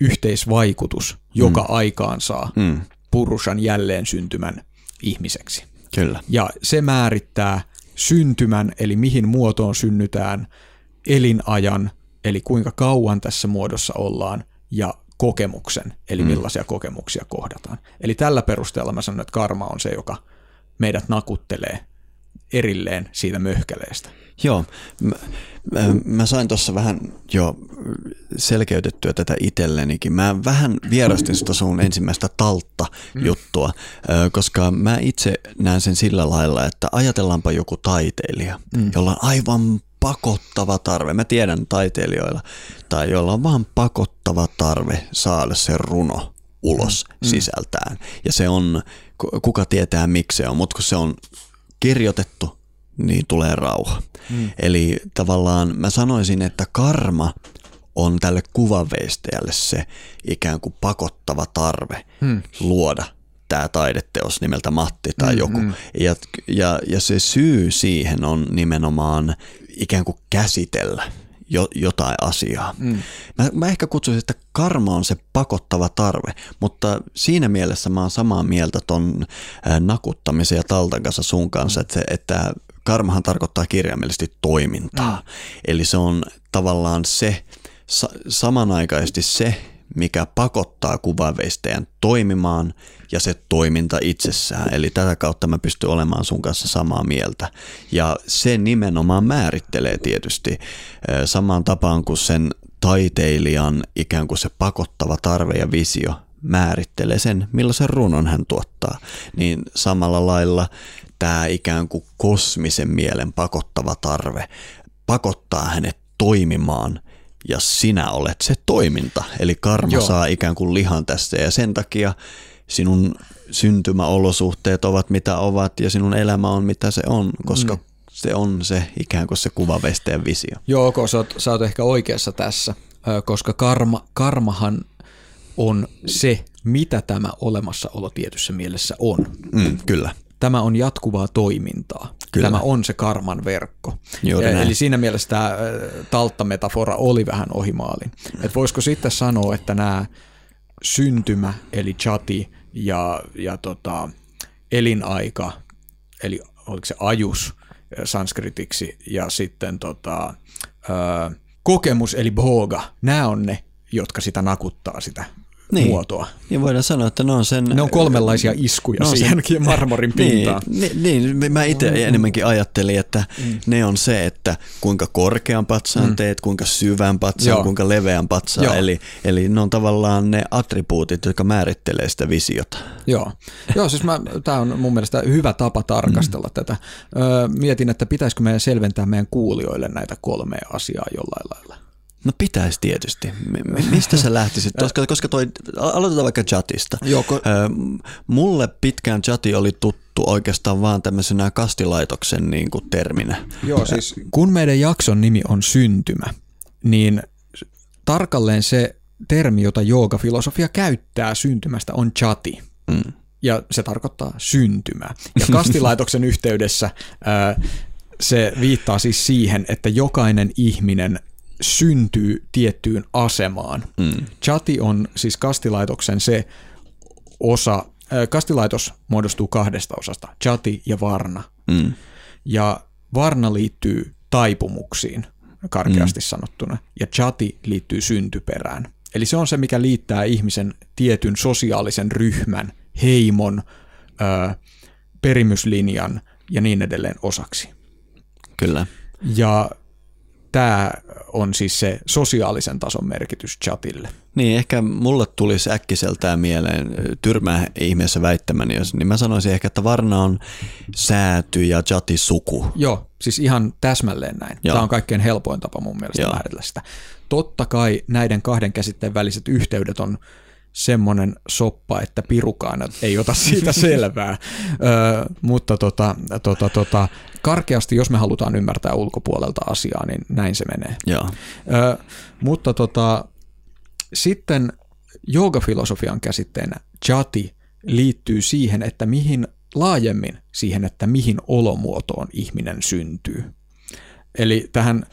yhteisvaikutus, joka mm. aikaansaa mm. purushan jälleen syntymän ihmiseksi. Kyllä. Ja se määrittää syntymän, eli mihin muotoon synnytään, elinajan, eli kuinka kauan tässä muodossa ollaan, ja kokemuksen, eli mm. millaisia kokemuksia kohdataan. Eli tällä perusteella mä sanon, että karma on se, joka meidät nakuttelee erilleen siitä möhkäleestä. Joo, mä, mä, mä sain tuossa vähän jo selkeytettyä tätä itsellenikin. Mä vähän vierastin sitä sun ensimmäistä taltta-juttua, mm. koska mä itse näen sen sillä lailla, että ajatellaanpa joku taiteilija, mm. jolla on aivan pakottava tarve. Mä tiedän taiteilijoilla, tai jolla on vaan pakottava tarve saada se runo ulos mm. sisältään. Ja se on, kuka tietää miksi se on, mutta kun se on kirjoitettu, niin tulee rauha. Mm. Eli tavallaan mä sanoisin, että karma on tälle kuvanveistäjälle se ikään kuin pakottava tarve mm. luoda tämä taideteos nimeltä Matti tai mm, joku. Mm. Ja, ja, ja se syy siihen on nimenomaan ikään kuin käsitellä jo, jotain asiaa. Mm. Mä, mä ehkä kutsuisin, että karma on se pakottava tarve, mutta siinä mielessä mä oon samaa mieltä ton nakuttamisen ja taltan kanssa sun kanssa, että, että karmahan tarkoittaa kirjaimellisesti toimintaa. Mm. Eli se on tavallaan se, sa- samanaikaisesti se, mikä pakottaa kuvanveistäjän toimimaan ja se toiminta itsessään. Eli tätä kautta mä pystyn olemaan sun kanssa samaa mieltä. Ja se nimenomaan määrittelee tietysti samaan tapaan kuin sen taiteilijan ikään kuin se pakottava tarve ja visio määrittelee sen, millaisen runon hän tuottaa. Niin samalla lailla tämä ikään kuin kosmisen mielen pakottava tarve pakottaa hänet toimimaan ja sinä olet se toiminta. Eli karma Joo. saa ikään kuin lihan tässä ja sen takia sinun syntymäolosuhteet ovat mitä ovat ja sinun elämä on mitä se on, koska mm. se on se ikään kuin se kuvanveistäjän visio. Joo, okay, sä, oot, sä oot ehkä oikeassa tässä, koska karma, karmahan on se, mitä tämä olemassaolo tietyssä mielessä on. Mm, kyllä. Tämä on jatkuvaa toimintaa. Kyllä. Tämä on se karman verkko. Juuri näin. Eli siinä mielessä tämä talttametafora oli vähän ohimaalin. Et voisiko sitten sanoa, että nämä syntymä, eli chati ja, ja tota, elinaika, eli oliko se ajus sanskritiksi, ja sitten tota, ö, kokemus, eli bhoga, nämä on ne, jotka sitä nakuttaa sitä. Niin. Muotoa. Ja voidaan sanoa, että ne on sen... Ne on kolmenlaisia iskuja no siihen sen... marmorin pintaan. Niin, niin mä itse mm. enemmänkin ajattelin, että mm. ne on se, että kuinka korkean patsaan mm. teet, kuinka syvän patsaan, Joo. kuinka leveän patsaan. Eli, eli ne on tavallaan ne attribuutit, jotka määrittelee sitä visiota. Joo, Joo siis tämä on mun mielestä hyvä tapa tarkastella mm. tätä. Ö, mietin, että pitäisikö meidän selventää meidän kuulijoille näitä kolmea asiaa jollain lailla. No pitäisi tietysti. Mistä sä lähtisit? Koska, koska toi, aloitetaan vaikka chatista. Joko. Mulle pitkään chati oli tuttu oikeastaan vaan tämmöisenä kastilaitoksen niin kuin terminä. Joo, siis kun meidän jakson nimi on syntymä, niin tarkalleen se termi, jota joogafilosofia käyttää syntymästä, on chati. Mm. Ja se tarkoittaa syntymää. Ja kastilaitoksen yhteydessä ää, se viittaa siis siihen, että jokainen ihminen syntyy tiettyyn asemaan. Mm. Chati on siis kastilaitoksen se osa, äh, kastilaitos muodostuu kahdesta osasta, chati ja varna. Mm. Ja varna liittyy taipumuksiin, karkeasti mm. sanottuna, ja chati liittyy syntyperään. Eli se on se, mikä liittää ihmisen tietyn sosiaalisen ryhmän, heimon, äh, perimyslinjan ja niin edelleen osaksi. Kyllä. Ja tämä on siis se sosiaalisen tason merkitys chatille. Niin, ehkä mulle tulisi äkkiseltään mieleen, tyrmää ihmeessä väittämäni, jos, niin mä sanoisin ehkä, että varna on sääty ja chati suku. Joo, siis ihan täsmälleen näin. Joo. Tämä on kaikkein helpoin tapa mun mielestä Joo. määritellä sitä. Totta kai näiden kahden käsitteen väliset yhteydet on semmoinen soppa, että pirukaan ei ota siitä selvää, Ö, mutta tota, tota, tota, karkeasti, jos me halutaan ymmärtää ulkopuolelta asiaa, niin näin se menee. Ö, mutta tota, sitten joogafilosofian käsitteenä chati liittyy siihen, että mihin laajemmin siihen, että mihin olomuotoon ihminen syntyy. Eli tähän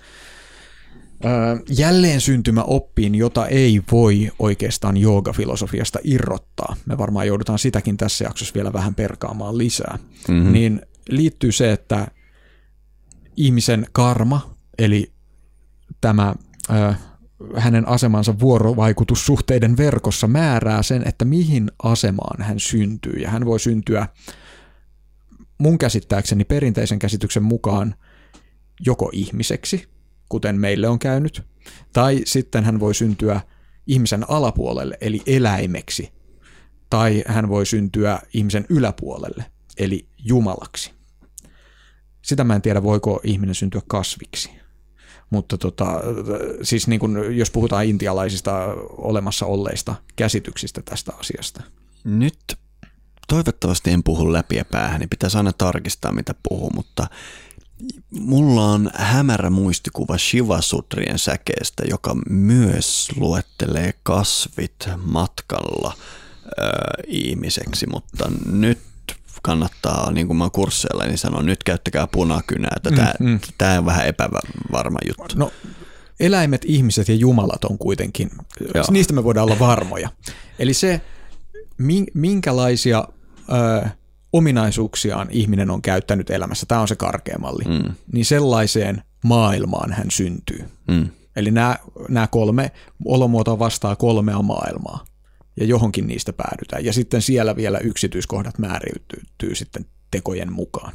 jälleen syntymä oppiin, jota ei voi oikeastaan joogafilosofiasta irrottaa, me varmaan joudutaan sitäkin tässä jaksossa vielä vähän perkaamaan lisää, mm-hmm. niin liittyy se, että ihmisen karma, eli tämä äh, hänen asemansa vuorovaikutussuhteiden verkossa määrää sen, että mihin asemaan hän syntyy. Ja hän voi syntyä mun käsittääkseni perinteisen käsityksen mukaan joko ihmiseksi, kuten meille on käynyt, tai sitten hän voi syntyä ihmisen alapuolelle, eli eläimeksi, tai hän voi syntyä ihmisen yläpuolelle, eli jumalaksi. Sitä mä en tiedä, voiko ihminen syntyä kasviksi, mutta tota, siis niin kun, jos puhutaan intialaisista olemassa olleista käsityksistä tästä asiasta. Nyt toivottavasti en puhu läpi päähän, niin pitäisi aina tarkistaa, mitä puhuu, mutta mulla on hämärä muistikuva Shiva-sutrien säkeestä, joka myös luettelee kasvit matkalla ö, ihmiseksi, mutta nyt kannattaa, niin kuin mä oon kursseilla, niin sanon, nyt käyttäkää punakynää, että tämä mm, mm. on vähän epävarma juttu. No, eläimet, ihmiset ja jumalat on kuitenkin, Joo. niistä me voidaan olla varmoja. Eli se, minkälaisia... Ö, ominaisuuksiaan ihminen on käyttänyt elämässä, tämä on se karkea malli, mm. niin sellaiseen maailmaan hän syntyy. Mm. Eli nämä, nämä kolme olomuotoa vastaa kolmea maailmaa, ja johonkin niistä päädytään. Ja sitten siellä vielä yksityiskohdat määriytyy sitten tekojen mukaan.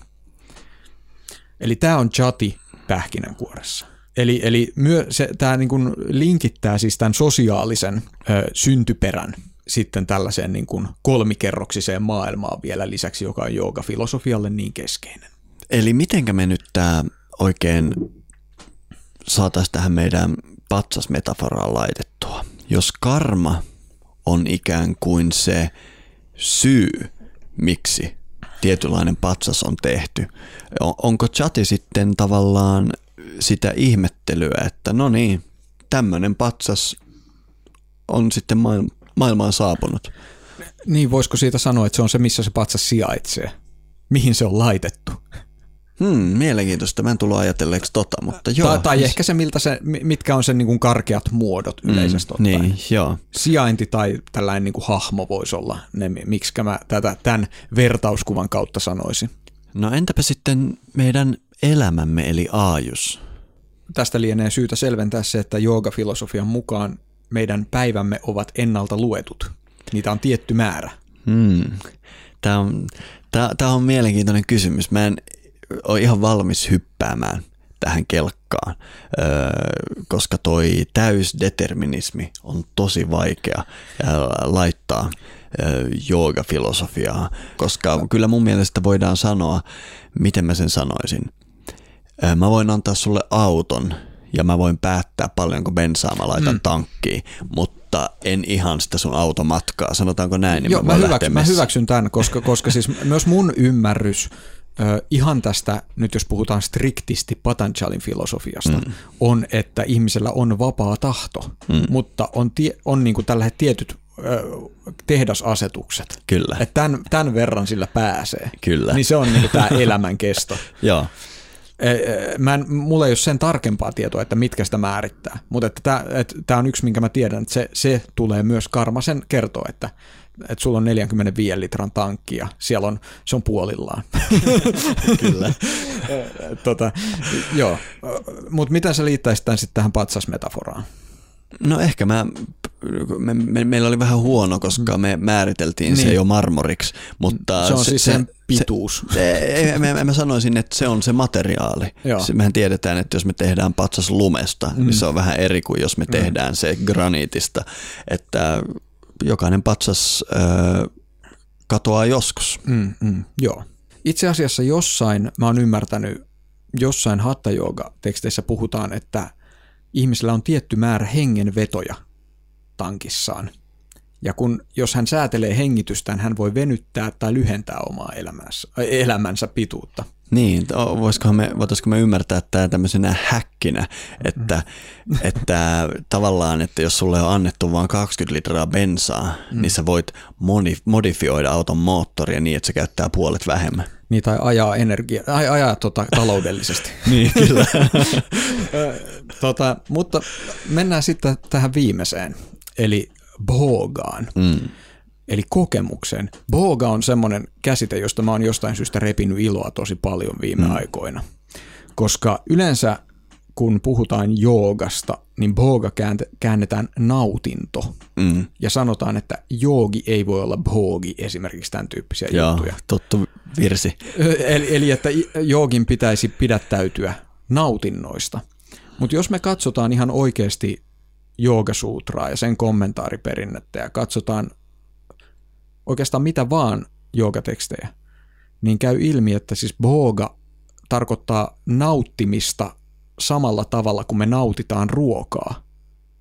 Eli tämä on chati pähkinänkuoressa. Eli, eli myö, se, tämä niin kuin linkittää siis tämän sosiaalisen ö, syntyperän sitten tällaiseen niin kuin kolmikerroksiseen maailmaan vielä lisäksi, joka on joogafilosofialle niin keskeinen. Eli mitenkä me nyt tämä oikein saataisiin tähän meidän patsasmetaforaan laitettua? Jos karma on ikään kuin se syy, miksi tietynlainen patsas on tehty, onko chati sitten tavallaan sitä ihmettelyä, että no niin, tämmöinen patsas on sitten maailma maailma on saapunut. Niin, voisiko siitä sanoa, että se on se, missä se patsas sijaitsee? Mihin se on laitettu? Hmm, mielenkiintoista. Mä en tullut ajatelleeksi tota, mutta joo. Tai, tai ehkä se, miltä se, mitkä on sen niin kuin karkeat muodot yleisesti mm, ottaen. Niin, joo. Sijainti tai tällainen niin kuin hahmo voisi olla ne, miksikä mä tätä, tämän vertauskuvan kautta sanoisin. No entäpä sitten meidän elämämme eli aajus? Tästä lienee syytä selventää se, että joogafilosofian mukaan meidän päivämme ovat ennalta luetut. Niitä on tietty määrä. Hmm. Tämä on, tämä, tämä on mielenkiintoinen kysymys. Mä en ole ihan valmis hyppäämään tähän kelkkaan, koska toi täysdeterminismi on tosi vaikea laittaa joogafilosofiaa, koska kyllä mun mielestä voidaan sanoa, miten mä sen sanoisin. Mä voin antaa sulle auton ja mä voin päättää paljonko bensaa mä laitan mm. tankkiin, mutta en ihan sitä sun automatkaa, sanotaanko näin. Niin Joo, mä, mä, hyväksyn, mä hyväksyn tämän, koska, koska siis myös mun ymmärrys ihan tästä, nyt jos puhutaan striktisti Patanjalin filosofiasta, mm. on, että ihmisellä on vapaa tahto, mm. mutta on, tie, on niin kuin tällaiset tietyt tehdasasetukset. Kyllä. Että tämän, tämän verran sillä pääsee. Kyllä. Niin se on niin kuin tämä elämän kesto. Joo. Mä en, mulla ei ole sen tarkempaa tietoa, että mitkä sitä määrittää, mutta tämä on yksi, minkä mä tiedän, että se, se tulee myös karma sen kertoo, että että sulla on neljänkymmenenviiden litran tankki ja siellä on, se on puolillaan. Kyllä. tota, joo. Mut miten sä liittäisit tämän sitten tähän patsasmetaforaan? No ehkä mä, me, me, meillä oli vähän huono, koska me määriteltiin niin. se jo marmoriksi. Mutta se on se, siis sen pituus. Se, mä, mä sanoisin, että se on se materiaali. Joo. Mehän tiedetään, että jos me tehdään patsas lumesta, mm. niin se on vähän eri kuin jos me tehdään mm. se graniitista. Että jokainen patsas öö, katoaa joskus. Mm, mm, joo. Itse asiassa jossain, mä oon ymmärtänyt, jossain hattajooga-teksteissä puhutaan, että ihmisellä on tietty määrä hengenvetoja tankissaan. Ja kun, jos hän säätelee hengitystään, hän voi venyttää tai lyhentää omaa elämänsä, elämänsä pituutta. Niin, voisikohan me, voitaisiko me ymmärtää tämä tämmöisenä häkkinä, että, mm. että tavallaan, että jos sulle on annettu vain kaksikymmentä litraa bensaa, mm. niin sä voit modifioida auton moottoria niin, että se käyttää puolet vähemmän. Niin, tai ajaa energiaa, tai ajaa tota, taloudellisesti. Niin, kyllä. tota, mutta mennään sitten tähän viimeiseen, eli bhogaan. Mm. Eli kokemukseen. Bhoga on semmoinen käsite, josta mä oon jostain syystä repinyt iloa tosi paljon viime mm. aikoina. Koska yleensä kun puhutaan joogasta, niin bhoga käännetään nautinto. Mm. Ja sanotaan, että joogi ei voi olla bhogi, esimerkiksi tämän tyyppisiä Joo, juttuja. Tuttu virsi. Eli, eli että joogin pitäisi pidättäytyä nautinnoista. Mutta jos me katsotaan ihan oikeasti joogasuutraa ja sen kommentaariperinnettä ja katsotaan oikeastaan mitä vaan joogatekstejä, niin käy ilmi, että siis bhoga tarkoittaa nauttimista samalla tavalla kuin me nautitaan ruokaa.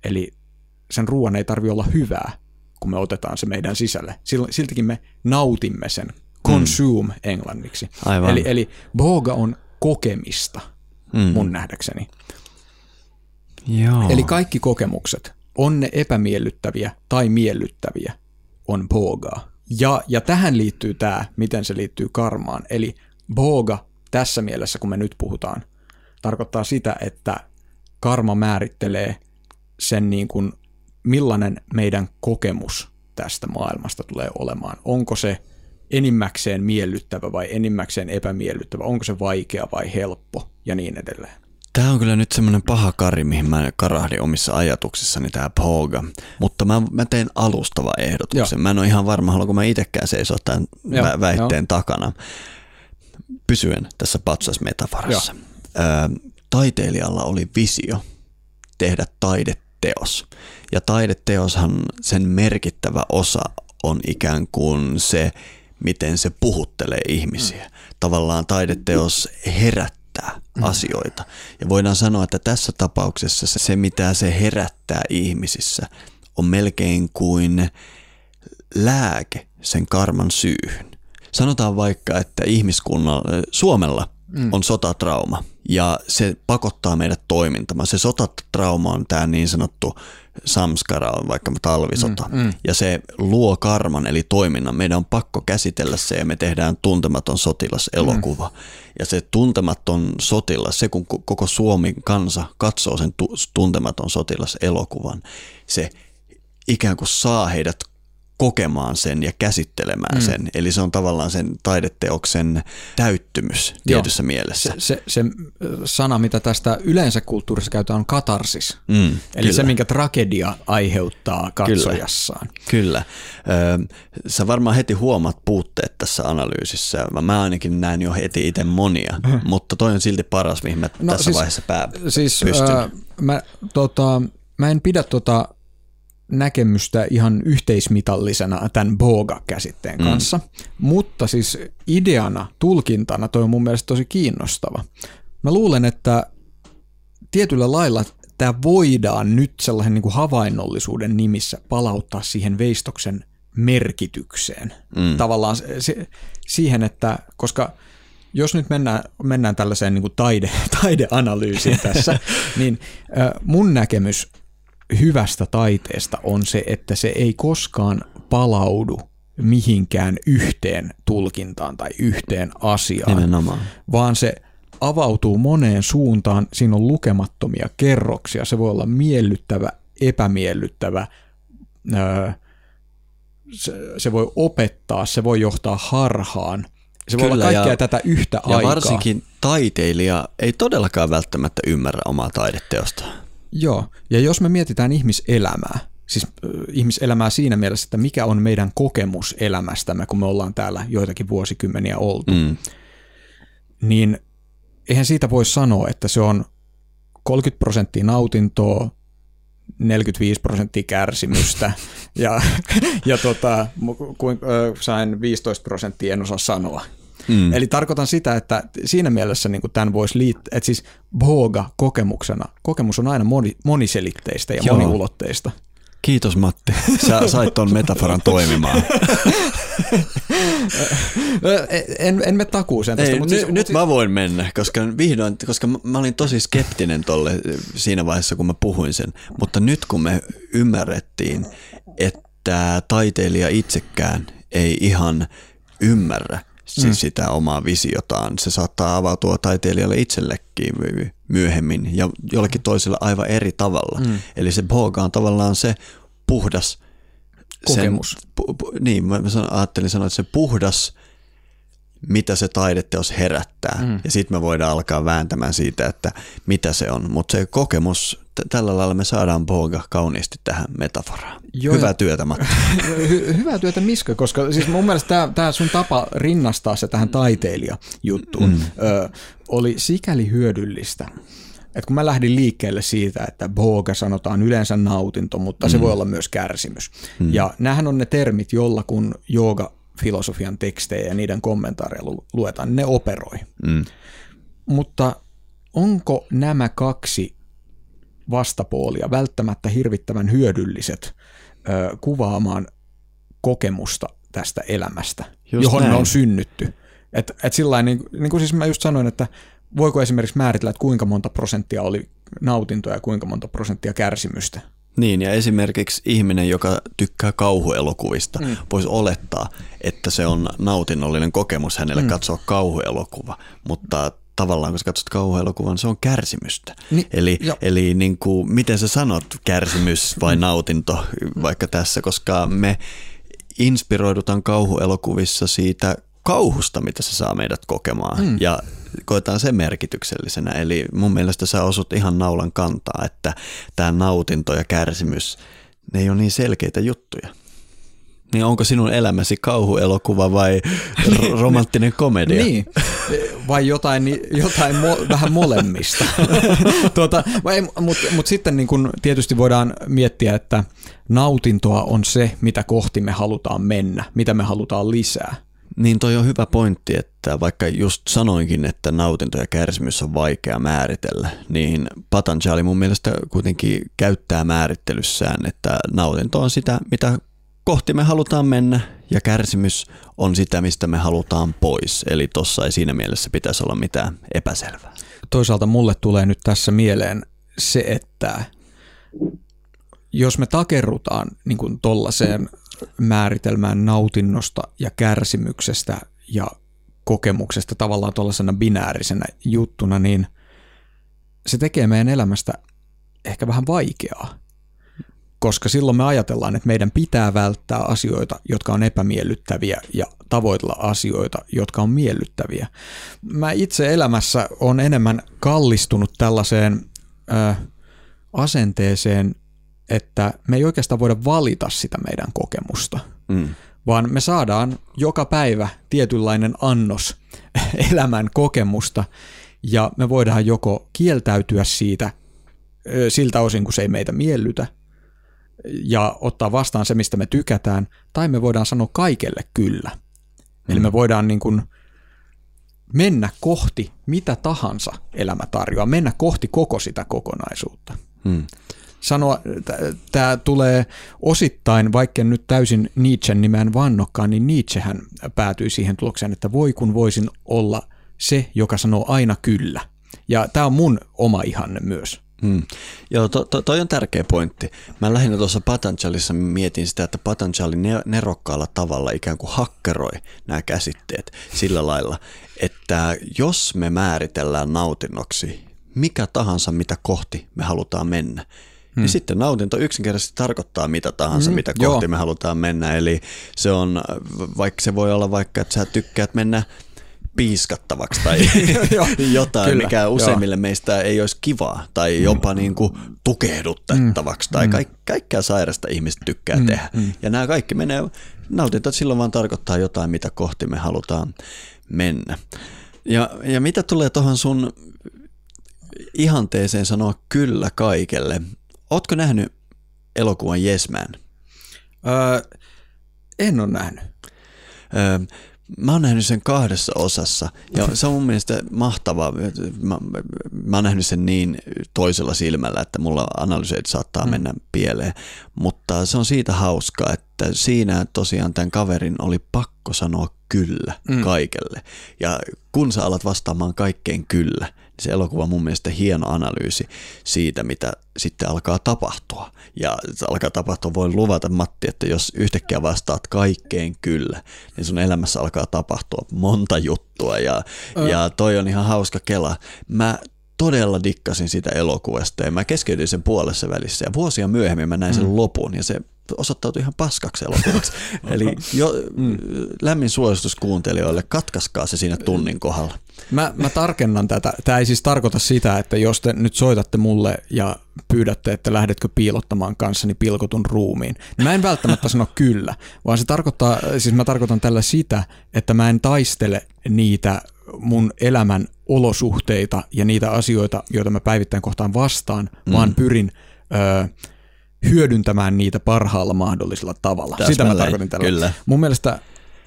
Eli sen ruoan ei tarvitse olla hyvää, kun me otetaan se meidän sisälle. Siltikin me nautimme sen, consume mm. englanniksi. Aivan. Eli, eli bhoga on kokemista mm. mun nähdäkseni. Joo. Eli kaikki kokemukset, on ne epämiellyttäviä tai miellyttäviä, on bhogaa. Ja, ja tähän liittyy tämä, miten se liittyy karmaan. Eli bhoga tässä mielessä, kun me nyt puhutaan, tarkoittaa sitä, että karma määrittelee sen niin kuin, millainen meidän kokemus tästä maailmasta tulee olemaan. Onko se enimmäkseen miellyttävä vai enimmäkseen epämiellyttävä? Onko se vaikea vai helppo? Ja niin edelleen. Tämä on kyllä nyt semmoinen paha kari, mihin mä karahdin omissa ajatuksissani, tämä bhoga. Mutta mä, mä teen alustava ehdotuksen. Joo. Mä en ole ihan varma, haluanko mä itsekään seisoa tämän Joo. väitteen Joo. takana. Pysyen tässä patsasmetaforassa. Ö, taiteilijalla oli visio tehdä taideteos. Ja taideteoshan sen merkittävä osa on ikään kuin se, miten se puhuttelee ihmisiä. Mm. Tavallaan taideteos herättää asioita. Ja voidaan sanoa, että tässä tapauksessa se, mitä se herättää ihmisissä, on melkein kuin lääke sen karman syyhyn. Sanotaan vaikka, että ihmiskunnalla, Suomella mm. on sotatrauma ja se pakottaa meidät toimintamaan. Se sotatrauma on tämä niin sanottu samskara, vaikka talvisota, mm. Mm. ja se luo karman eli toiminnan. Meidän on pakko käsitellä se ja me tehdään Tuntematon sotilas -elokuva. Mm. Ja se Tuntematon sotilas, se kun koko Suomen kansa katsoo sen Tuntematon sotilas -elokuvan, se ikään kuin saa heidät kokemaan sen ja käsittelemään mm. sen. Eli se on tavallaan sen taideteoksen täyttymys tietyssä Joo. mielessä. Se, se, se sana, mitä tästä yleensä kulttuurissa käytetään, on katarsis. Mm, Eli kyllä. se, minkä tragedia aiheuttaa katsojassaan. Kyllä. kyllä. Sä varmaan heti huomaat puutteet tässä analyysissä. Mä ainakin näen jo heti itse monia, mm. mutta toi on silti paras, mihin mä no, tässä siis, vaiheessa pää siis, pystyn. Äh, mä, tota, mä en pidä tota... näkemystä ihan yhteismitallisena tämän booga-käsitteen kanssa, mm. mutta siis ideana, tulkintana toi on mun mielestä tosi kiinnostava. Mä luulen, että tietyllä lailla tämä voidaan nyt sellaisen niin kuin havainnollisuuden nimissä palauttaa siihen veistoksen merkitykseen. Mm. Tavallaan se, siihen, että koska jos nyt mennään, mennään tällaiseen niin kuin taide, taideanalyysiin tässä, niin mun näkemys hyvästä taiteesta on se, että se ei koskaan palaudu mihinkään yhteen tulkintaan tai yhteen asiaan, nimenomaan, vaan se avautuu moneen suuntaan. Siinä on lukemattomia kerroksia. Se voi olla miellyttävä, epämiellyttävä, se voi opettaa, se voi johtaa harhaan. Se voi Kyllä, olla kaikkea ja, tätä yhtä ja aikaa. Varsinkin taiteilija ei todellakaan välttämättä ymmärrä omaa taideteostaan. Joo, ja jos me mietitään ihmiselämää, siis ihmiselämää siinä mielessä, että mikä on meidän kokemus elämästämme, kun me ollaan täällä joitakin vuosikymmeniä oltu, mm. niin eihän siitä voi sanoa, että se on kolmekymmentä prosenttia nautintoa, neljäkymmentäviisi prosenttia kärsimystä ja, ja tota, sain viisitoista prosenttia en osaa sanoa. Mm. Eli tarkoitan sitä, että siinä mielessä niin kuin tämän voisi liittää, että siis booga kokemuksena, kokemus on aina moni, moniselitteistä ja Joo. moniulotteista. Kiitos Matti, sä sait ton metaforan toimimaan. en en me takuuseen tästä. Ei, mutta n- siis, nyt siis... mä voin mennä, koska vihdoin, koska mä olin tosi skeptinen tolle siinä vaiheessa, kun mä puhuin sen, mutta nyt kun me ymmärrettiin, että taiteilija itsekään ei ihan ymmärrä, siis mm. sitä omaa visiotaan. Se saattaa avautua taiteilijalle itsellekin myöhemmin ja jollakin toisella aivan eri tavalla. Mm. Eli se booga on tavallaan se puhdas kokemus. Sen, pu, pu, niin, mä ajattelin sanoa, että se puhdas, mitä se taideteos herättää. Mm. Ja sitten me voidaan alkaa vääntämään siitä, että mitä se on. Mutta se kokemus, t- tällä lailla me saadaan booga kauniisti tähän metaforaan. Joo, hyvää työtä, Matti. Hy- hyvää työtä, Miska, koska siis mun mielestä tämä sun tapa rinnastaa se tähän taiteilijajuttuun mm. ö, oli sikäli hyödyllistä. Et kun mä lähdin liikkeelle siitä, että booga sanotaan yleensä nautinto, mutta mm. se voi olla myös kärsimys. Mm. Ja näähän on ne termit, jolla kun jooga filosofian tekstejä ja niiden kommentaareja luetaan, ne operoi. Mm. Mutta onko nämä kaksi vastapuolia välttämättä hirvittävän hyödylliset ö, kuvaamaan kokemusta tästä elämästä, just johon näin. Me on synnytty? Et, et sillain, niin, niin kuin siis mä just sanoin, että voiko esimerkiksi määritellä, että kuinka monta prosenttia oli nautintoa ja kuinka monta prosenttia kärsimystä? Niin, ja esimerkiksi ihminen, joka tykkää kauhuelokuvista, mm. voisi olettaa, että se on nautinnollinen kokemus hänelle mm. katsoa kauhuelokuva, mutta tavallaan kun sä katsot kauhuelokuvan, se on kärsimystä. Ni- eli eli niin kuin, miten sä sanot kärsimys vai nautinto vaikka tässä, koska me inspiroidutaan kauhuelokuvissa siitä kauhusta, mitä se saa meidät kokemaan mm. ja koetaan sen merkityksellisenä. Eli mun mielestä sä osut ihan naulan kantaa, että tämä nautinto ja kärsimys, ne ei ole niin selkeitä juttuja. Niin onko sinun elämäsi kauhuelokuva vai romanttinen komedia? Niin, vai jotain, jotain mo, vähän molemmista. tuota, Mutta mut sitten niin kun tietysti voidaan miettiä, että nautintoa on se, mitä kohti me halutaan mennä, mitä me halutaan lisää. Niin toi on hyvä pointti, että vaikka just sanoinkin, että nautinto ja kärsimys on vaikea määritellä, niin Patanjali mun mielestä kuitenkin käyttää määrittelyssään, että nautinto on sitä, mitä kohti me halutaan mennä ja kärsimys on sitä, mistä me halutaan pois. Eli tuossa ei siinä mielessä pitäisi olla mitään epäselvää. Toisaalta mulle tulee nyt tässä mieleen se, että jos me takerrutaan niin kuin tollaiseen määritelmään nautinnosta ja kärsimyksestä ja kokemuksesta tavallaan tuollaisena binäärisenä juttuna, niin se tekee meidän elämästä ehkä vähän vaikeaa, koska silloin me ajatellaan, että meidän pitää välttää asioita, jotka on epämiellyttäviä ja tavoitella asioita, jotka on miellyttäviä. Mä itse elämässä olen enemmän kallistunut tällaiseen äh, asenteeseen, että me ei oikeastaan voida valita sitä meidän kokemusta, mm. vaan me saadaan joka päivä tietynlainen annos elämän kokemusta ja me voidaan joko kieltäytyä siitä siltä osin, kun se ei meitä miellytä ja ottaa vastaan se, mistä me tykätään, tai me voidaan sanoa kaikelle kyllä. Mm. Eli me voidaan niin kuin mennä kohti mitä tahansa elämä tarjoaa, mennä kohti koko sitä kokonaisuutta. Mm. Sanoa, tämä tulee osittain, vaikka nyt täysin Nietzschen nimeän vannokkaan, niin Nietzschehän päätyi siihen tulokseen, että voi kun voisin olla se, joka sanoo aina kyllä. Ja tämä on mun oma ihanne myös. Hmm. Joo, to, to, toi on tärkeä pointti. Mä lähinnä tuossa Patanjalissa mietin sitä, että Patanjali nerokkaalla tavalla ikään kuin hakkeroi nämä käsitteet sillä lailla, että jos me määritellään nautinnoksi mikä tahansa, mitä kohti me halutaan mennä, Hmm. niin sitten nautinto yksinkertaisesti tarkoittaa mitä tahansa, hmm, mitä kohti joo. me halutaan mennä. Eli se on, vaikka se voi olla vaikka, että sä tykkäät mennä piiskattavaksi tai jotain, Kyllä. mikä useimmille joo. meistä ei olisi kivaa tai jopa hmm. niin kuin tukehdutettavaksi hmm. tai kaik- kaikkea sairasta ihmiset tykkää hmm. tehdä. Hmm. Ja nämä kaikki menee, nautinto silloin vaan tarkoittaa jotain, mitä kohti me halutaan mennä. Ja, ja mitä tulee tuohon sun ihanteeseen sanoa kyllä kaikelle. Ootko nähnyt elokuvan Yes Man? Öö, en ole nähnyt. Öö, mä oon nähnyt sen kahdessa osassa ja se on mun mielestä mahtavaa. Mä, mä oon nähnyt sen niin toisella silmällä, että mulla analyseet saattaa mm. mennä pieleen. Mutta se on siitä hauskaa, että siinä tosiaan tämän kaverin oli pakko sanoa kyllä mm. kaikelle. Ja kun sä alat vastaamaan kaikkeen kyllä, se elokuva on mun mielestä hieno analyysi siitä, mitä sitten alkaa tapahtua. Ja alkaa tapahtua, voin luvata Matti, että jos yhtäkkiä vastaat kaikkeen kyllä, niin sun elämässä alkaa tapahtua monta juttua. Ja, mm. ja toi on ihan hauska kela. Mä todella dikkasin sitä elokuvasta ja mä keskeytin sen puolessa välissä. Ja vuosia myöhemmin mä näin sen mm. lopun ja se osoittautui ihan paskaksi elokuvaksi. Eli jo, mm. lämmin suositus kuuntelijoille, katkaiskaa se siinä tunnin kohdalla. Mä, mä tarkennan tätä. Tämä ei siis tarkoita sitä, että jos te nyt soitatte mulle ja pyydätte, että lähdetkö piilottamaan kanssani pilkotun ruumiin. Mä en välttämättä sano kyllä, vaan se tarkoittaa, siis mä tarkoitan tällä sitä, että mä en taistele niitä mun elämän olosuhteita ja niitä asioita, joita mä päivittäin kohtaan vastaan, mm. vaan pyrin öö, hyödyntämään niitä parhaalla mahdollisella tavalla. Täs Sitä mä tarkoitin tällä. Kyllä. Mun mielestä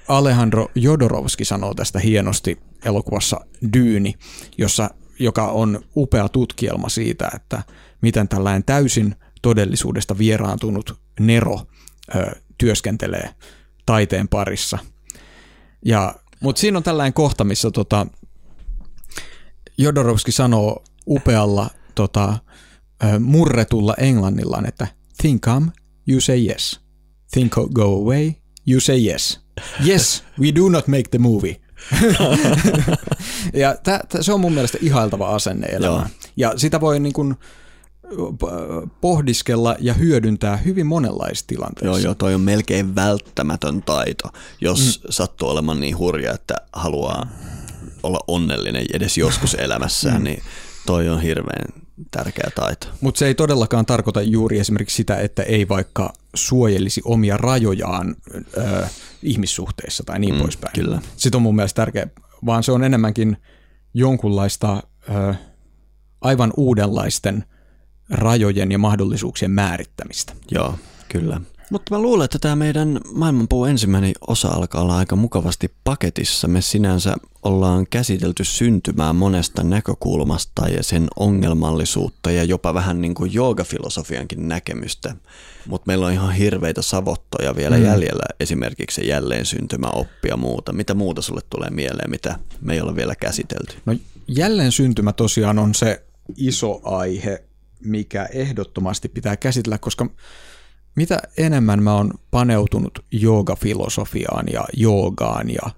Alejandro Jodorowsky sanoo tästä hienosti elokuvassa Dyyni, jossa, joka on upea tutkielma siitä, että miten tällainen täysin todellisuudesta vieraantunut nero ö, työskentelee taiteen parissa. Mutta siinä on tällainen kohta, missä tota, Jodorowsky sanoo upealla tota, murretulla englannillaan, että think come, you say yes. Think go away, you say yes. Yes, we do not make the movie. Ja tä, tä, se on mun mielestä ihailtava asenne elämään. Ja sitä voi niin kun pohdiskella ja hyödyntää hyvin monenlaisissa tilanteissa. Joo, joo, toi on melkein välttämätön taito, jos mm. sattuu olemaan niin hurja, että haluaa olla onnellinen edes joskus elämässään, mm. niin toi on hirveän tärkeä taito. Mutta se ei todellakaan tarkoita juuri esimerkiksi sitä, että ei vaikka suojelisi omia rajojaan ö, ihmissuhteissa tai niin mm, poispäin. Kyllä. Sitten on mun mielestä tärkeä, vaan se on enemmänkin jonkunlaista ö, aivan uudenlaisten rajojen ja mahdollisuuksien määrittämistä. Joo, kyllä. Mutta mä luulen, että tämä meidän maailmanpuu ensimmäinen osa alkaa olla aika mukavasti paketissa. Me sinänsä ollaan käsitelty syntymää monesta näkökulmasta ja sen ongelmallisuutta ja jopa vähän niin kuin joogafilosofiankin näkemystä. Mutta meillä on ihan hirveitä savottoja vielä mm. jäljellä, esimerkiksi jälleen syntymäoppi ja muuta. Mitä muuta sulle tulee mieleen, mitä me ei ole vielä käsitelty? No jälleen syntymä tosiaan on se iso aihe, mikä ehdottomasti pitää käsitellä, koska mitä enemmän mä oon paneutunut joogafilosofiaan ja joogaan ja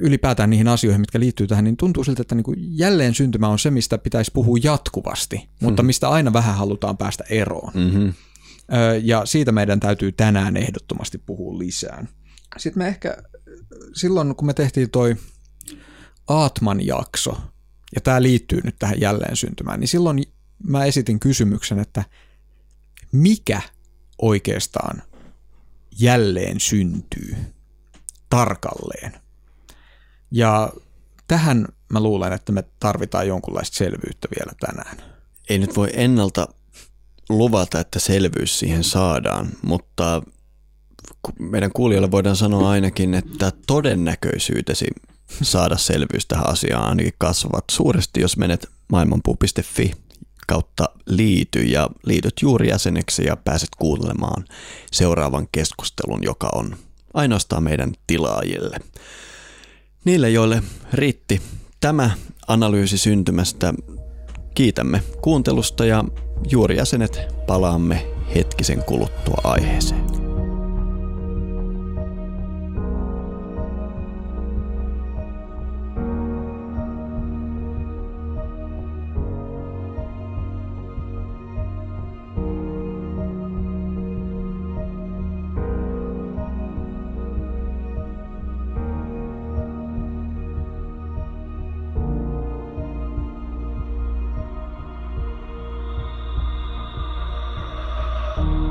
ylipäätään niihin asioihin, mitkä liittyy tähän, niin tuntuu siltä, että niin jälleen syntymä on se, mistä pitäisi puhua jatkuvasti, mm-hmm. mutta mistä aina vähän halutaan päästä eroon. Mm-hmm. Ja siitä meidän täytyy tänään ehdottomasti puhua lisää. Sitten me ehkä silloin, kun me tehtiin toi Aatman-jakso, ja tämä liittyy nyt tähän jälleen syntymään, niin silloin mä esitin kysymyksen, että mikä oikeastaan jälleen syntyy tarkalleen. Ja tähän mä luulen, että me tarvitaan jonkunlaista selvyyttä vielä tänään. Ei nyt voi ennalta luvata, että selvyys siihen saadaan, mutta meidän kuulijoille voidaan sanoa ainakin, että todennäköisyytesi saada selvyys tähän asiaan ainakin kasvavat suuresti, jos menet maailmanpuu piste fi kautta liity ja liityt juuri jäseneksi ja pääset kuuntelemaan seuraavan keskustelun, joka on ainoastaan meidän tilaajille. Niille, joille riitti tämä analyysi syntymästä, kiitämme kuuntelusta ja juuri jäsenet palaamme hetkisen kuluttua aiheeseen. Thank you.